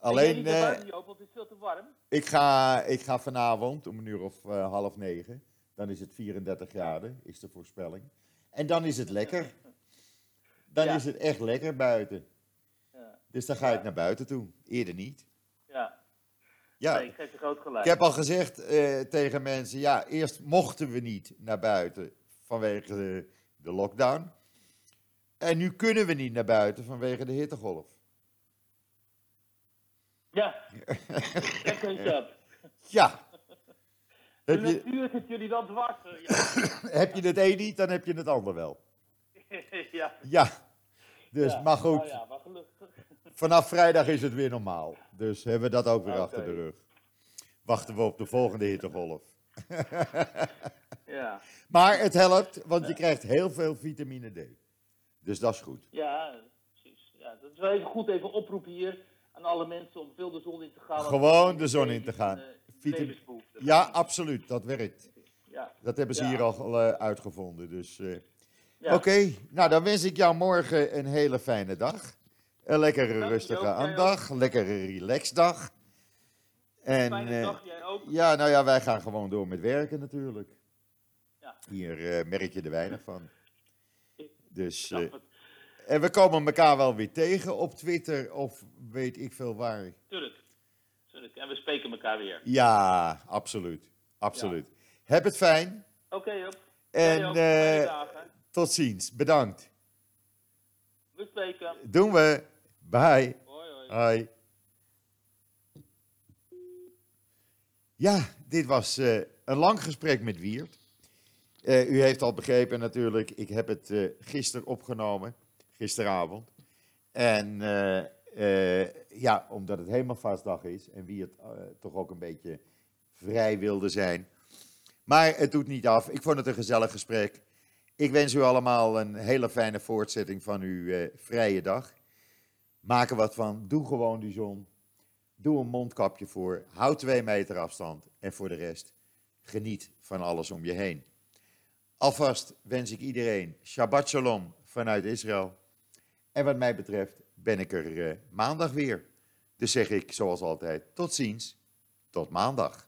Alleen, het is veel te warm. Ik ga vanavond om 8:30. Dan is het 34 graden, is de voorspelling. En dan is het lekker. Dan is het echt lekker buiten. Ja. Dus dan ga ik naar buiten toe. Eerder niet. Ja. Nee, ik geef je groot gelijk. Ik heb al gezegd tegen mensen, eerst mochten we niet naar buiten vanwege de lockdown. En nu kunnen we niet naar buiten vanwege de hittegolf. Ja, lekker is dat. Ja. De natuur zit jullie dan dwars. Ja. Heb je het een niet, dan heb je het ander wel. Ja. Dus, maar goed. Nou ja, maar gelukkig. Vanaf vrijdag is het weer normaal. Dus hebben we dat ook weer achter de rug. Wachten we op de volgende hittegolf. Ja. Maar het helpt, want je krijgt heel veel vitamine D. Dus dat is goed. Ja, precies. Ja, dat is wel even goed, even oproep hier. Aan alle mensen om veel de zon in te gaan. Gewoon de zon in te gaan. Ja, absoluut. Dat werkt. Ja. Dat hebben ze hier al uitgevonden. Dus, Oké, nou dan wens ik jou morgen een hele fijne dag. Een lekkere rustige aandag, een lekkere relaxdag. En fijne dag, jij ook. Ja, nou ja, wij gaan gewoon door met werken natuurlijk. Ja. Hier merk je er weinig van. Dus, en we komen elkaar wel weer tegen op Twitter of weet ik veel waar. Tuurlijk. En we spreken elkaar weer. Ja, absoluut. Absoluut. Ja. Heb het fijn. Oké, Joop. En tot ziens. Bedankt. We spreken. Doen we. Bye. Hoi. Ja, dit was een lang gesprek met Wierd. U heeft al begrepen natuurlijk, ik heb het gisteren opgenomen, gisteravond. En ja, omdat het Hemelvaartsdag is en Wierd toch ook een beetje vrij wilde zijn. Maar het doet niet af. Ik vond het een gezellig gesprek. Ik wens u allemaal een hele fijne voortzetting van uw vrije dag. Maak er wat van. Doe gewoon die zon. Doe een mondkapje voor. Houd 2 meter afstand. En voor de rest, geniet van alles om je heen. Alvast wens ik iedereen Shabbat Shalom vanuit Israël. En wat mij betreft ben ik er maandag weer. Dus zeg ik zoals altijd tot ziens, tot maandag.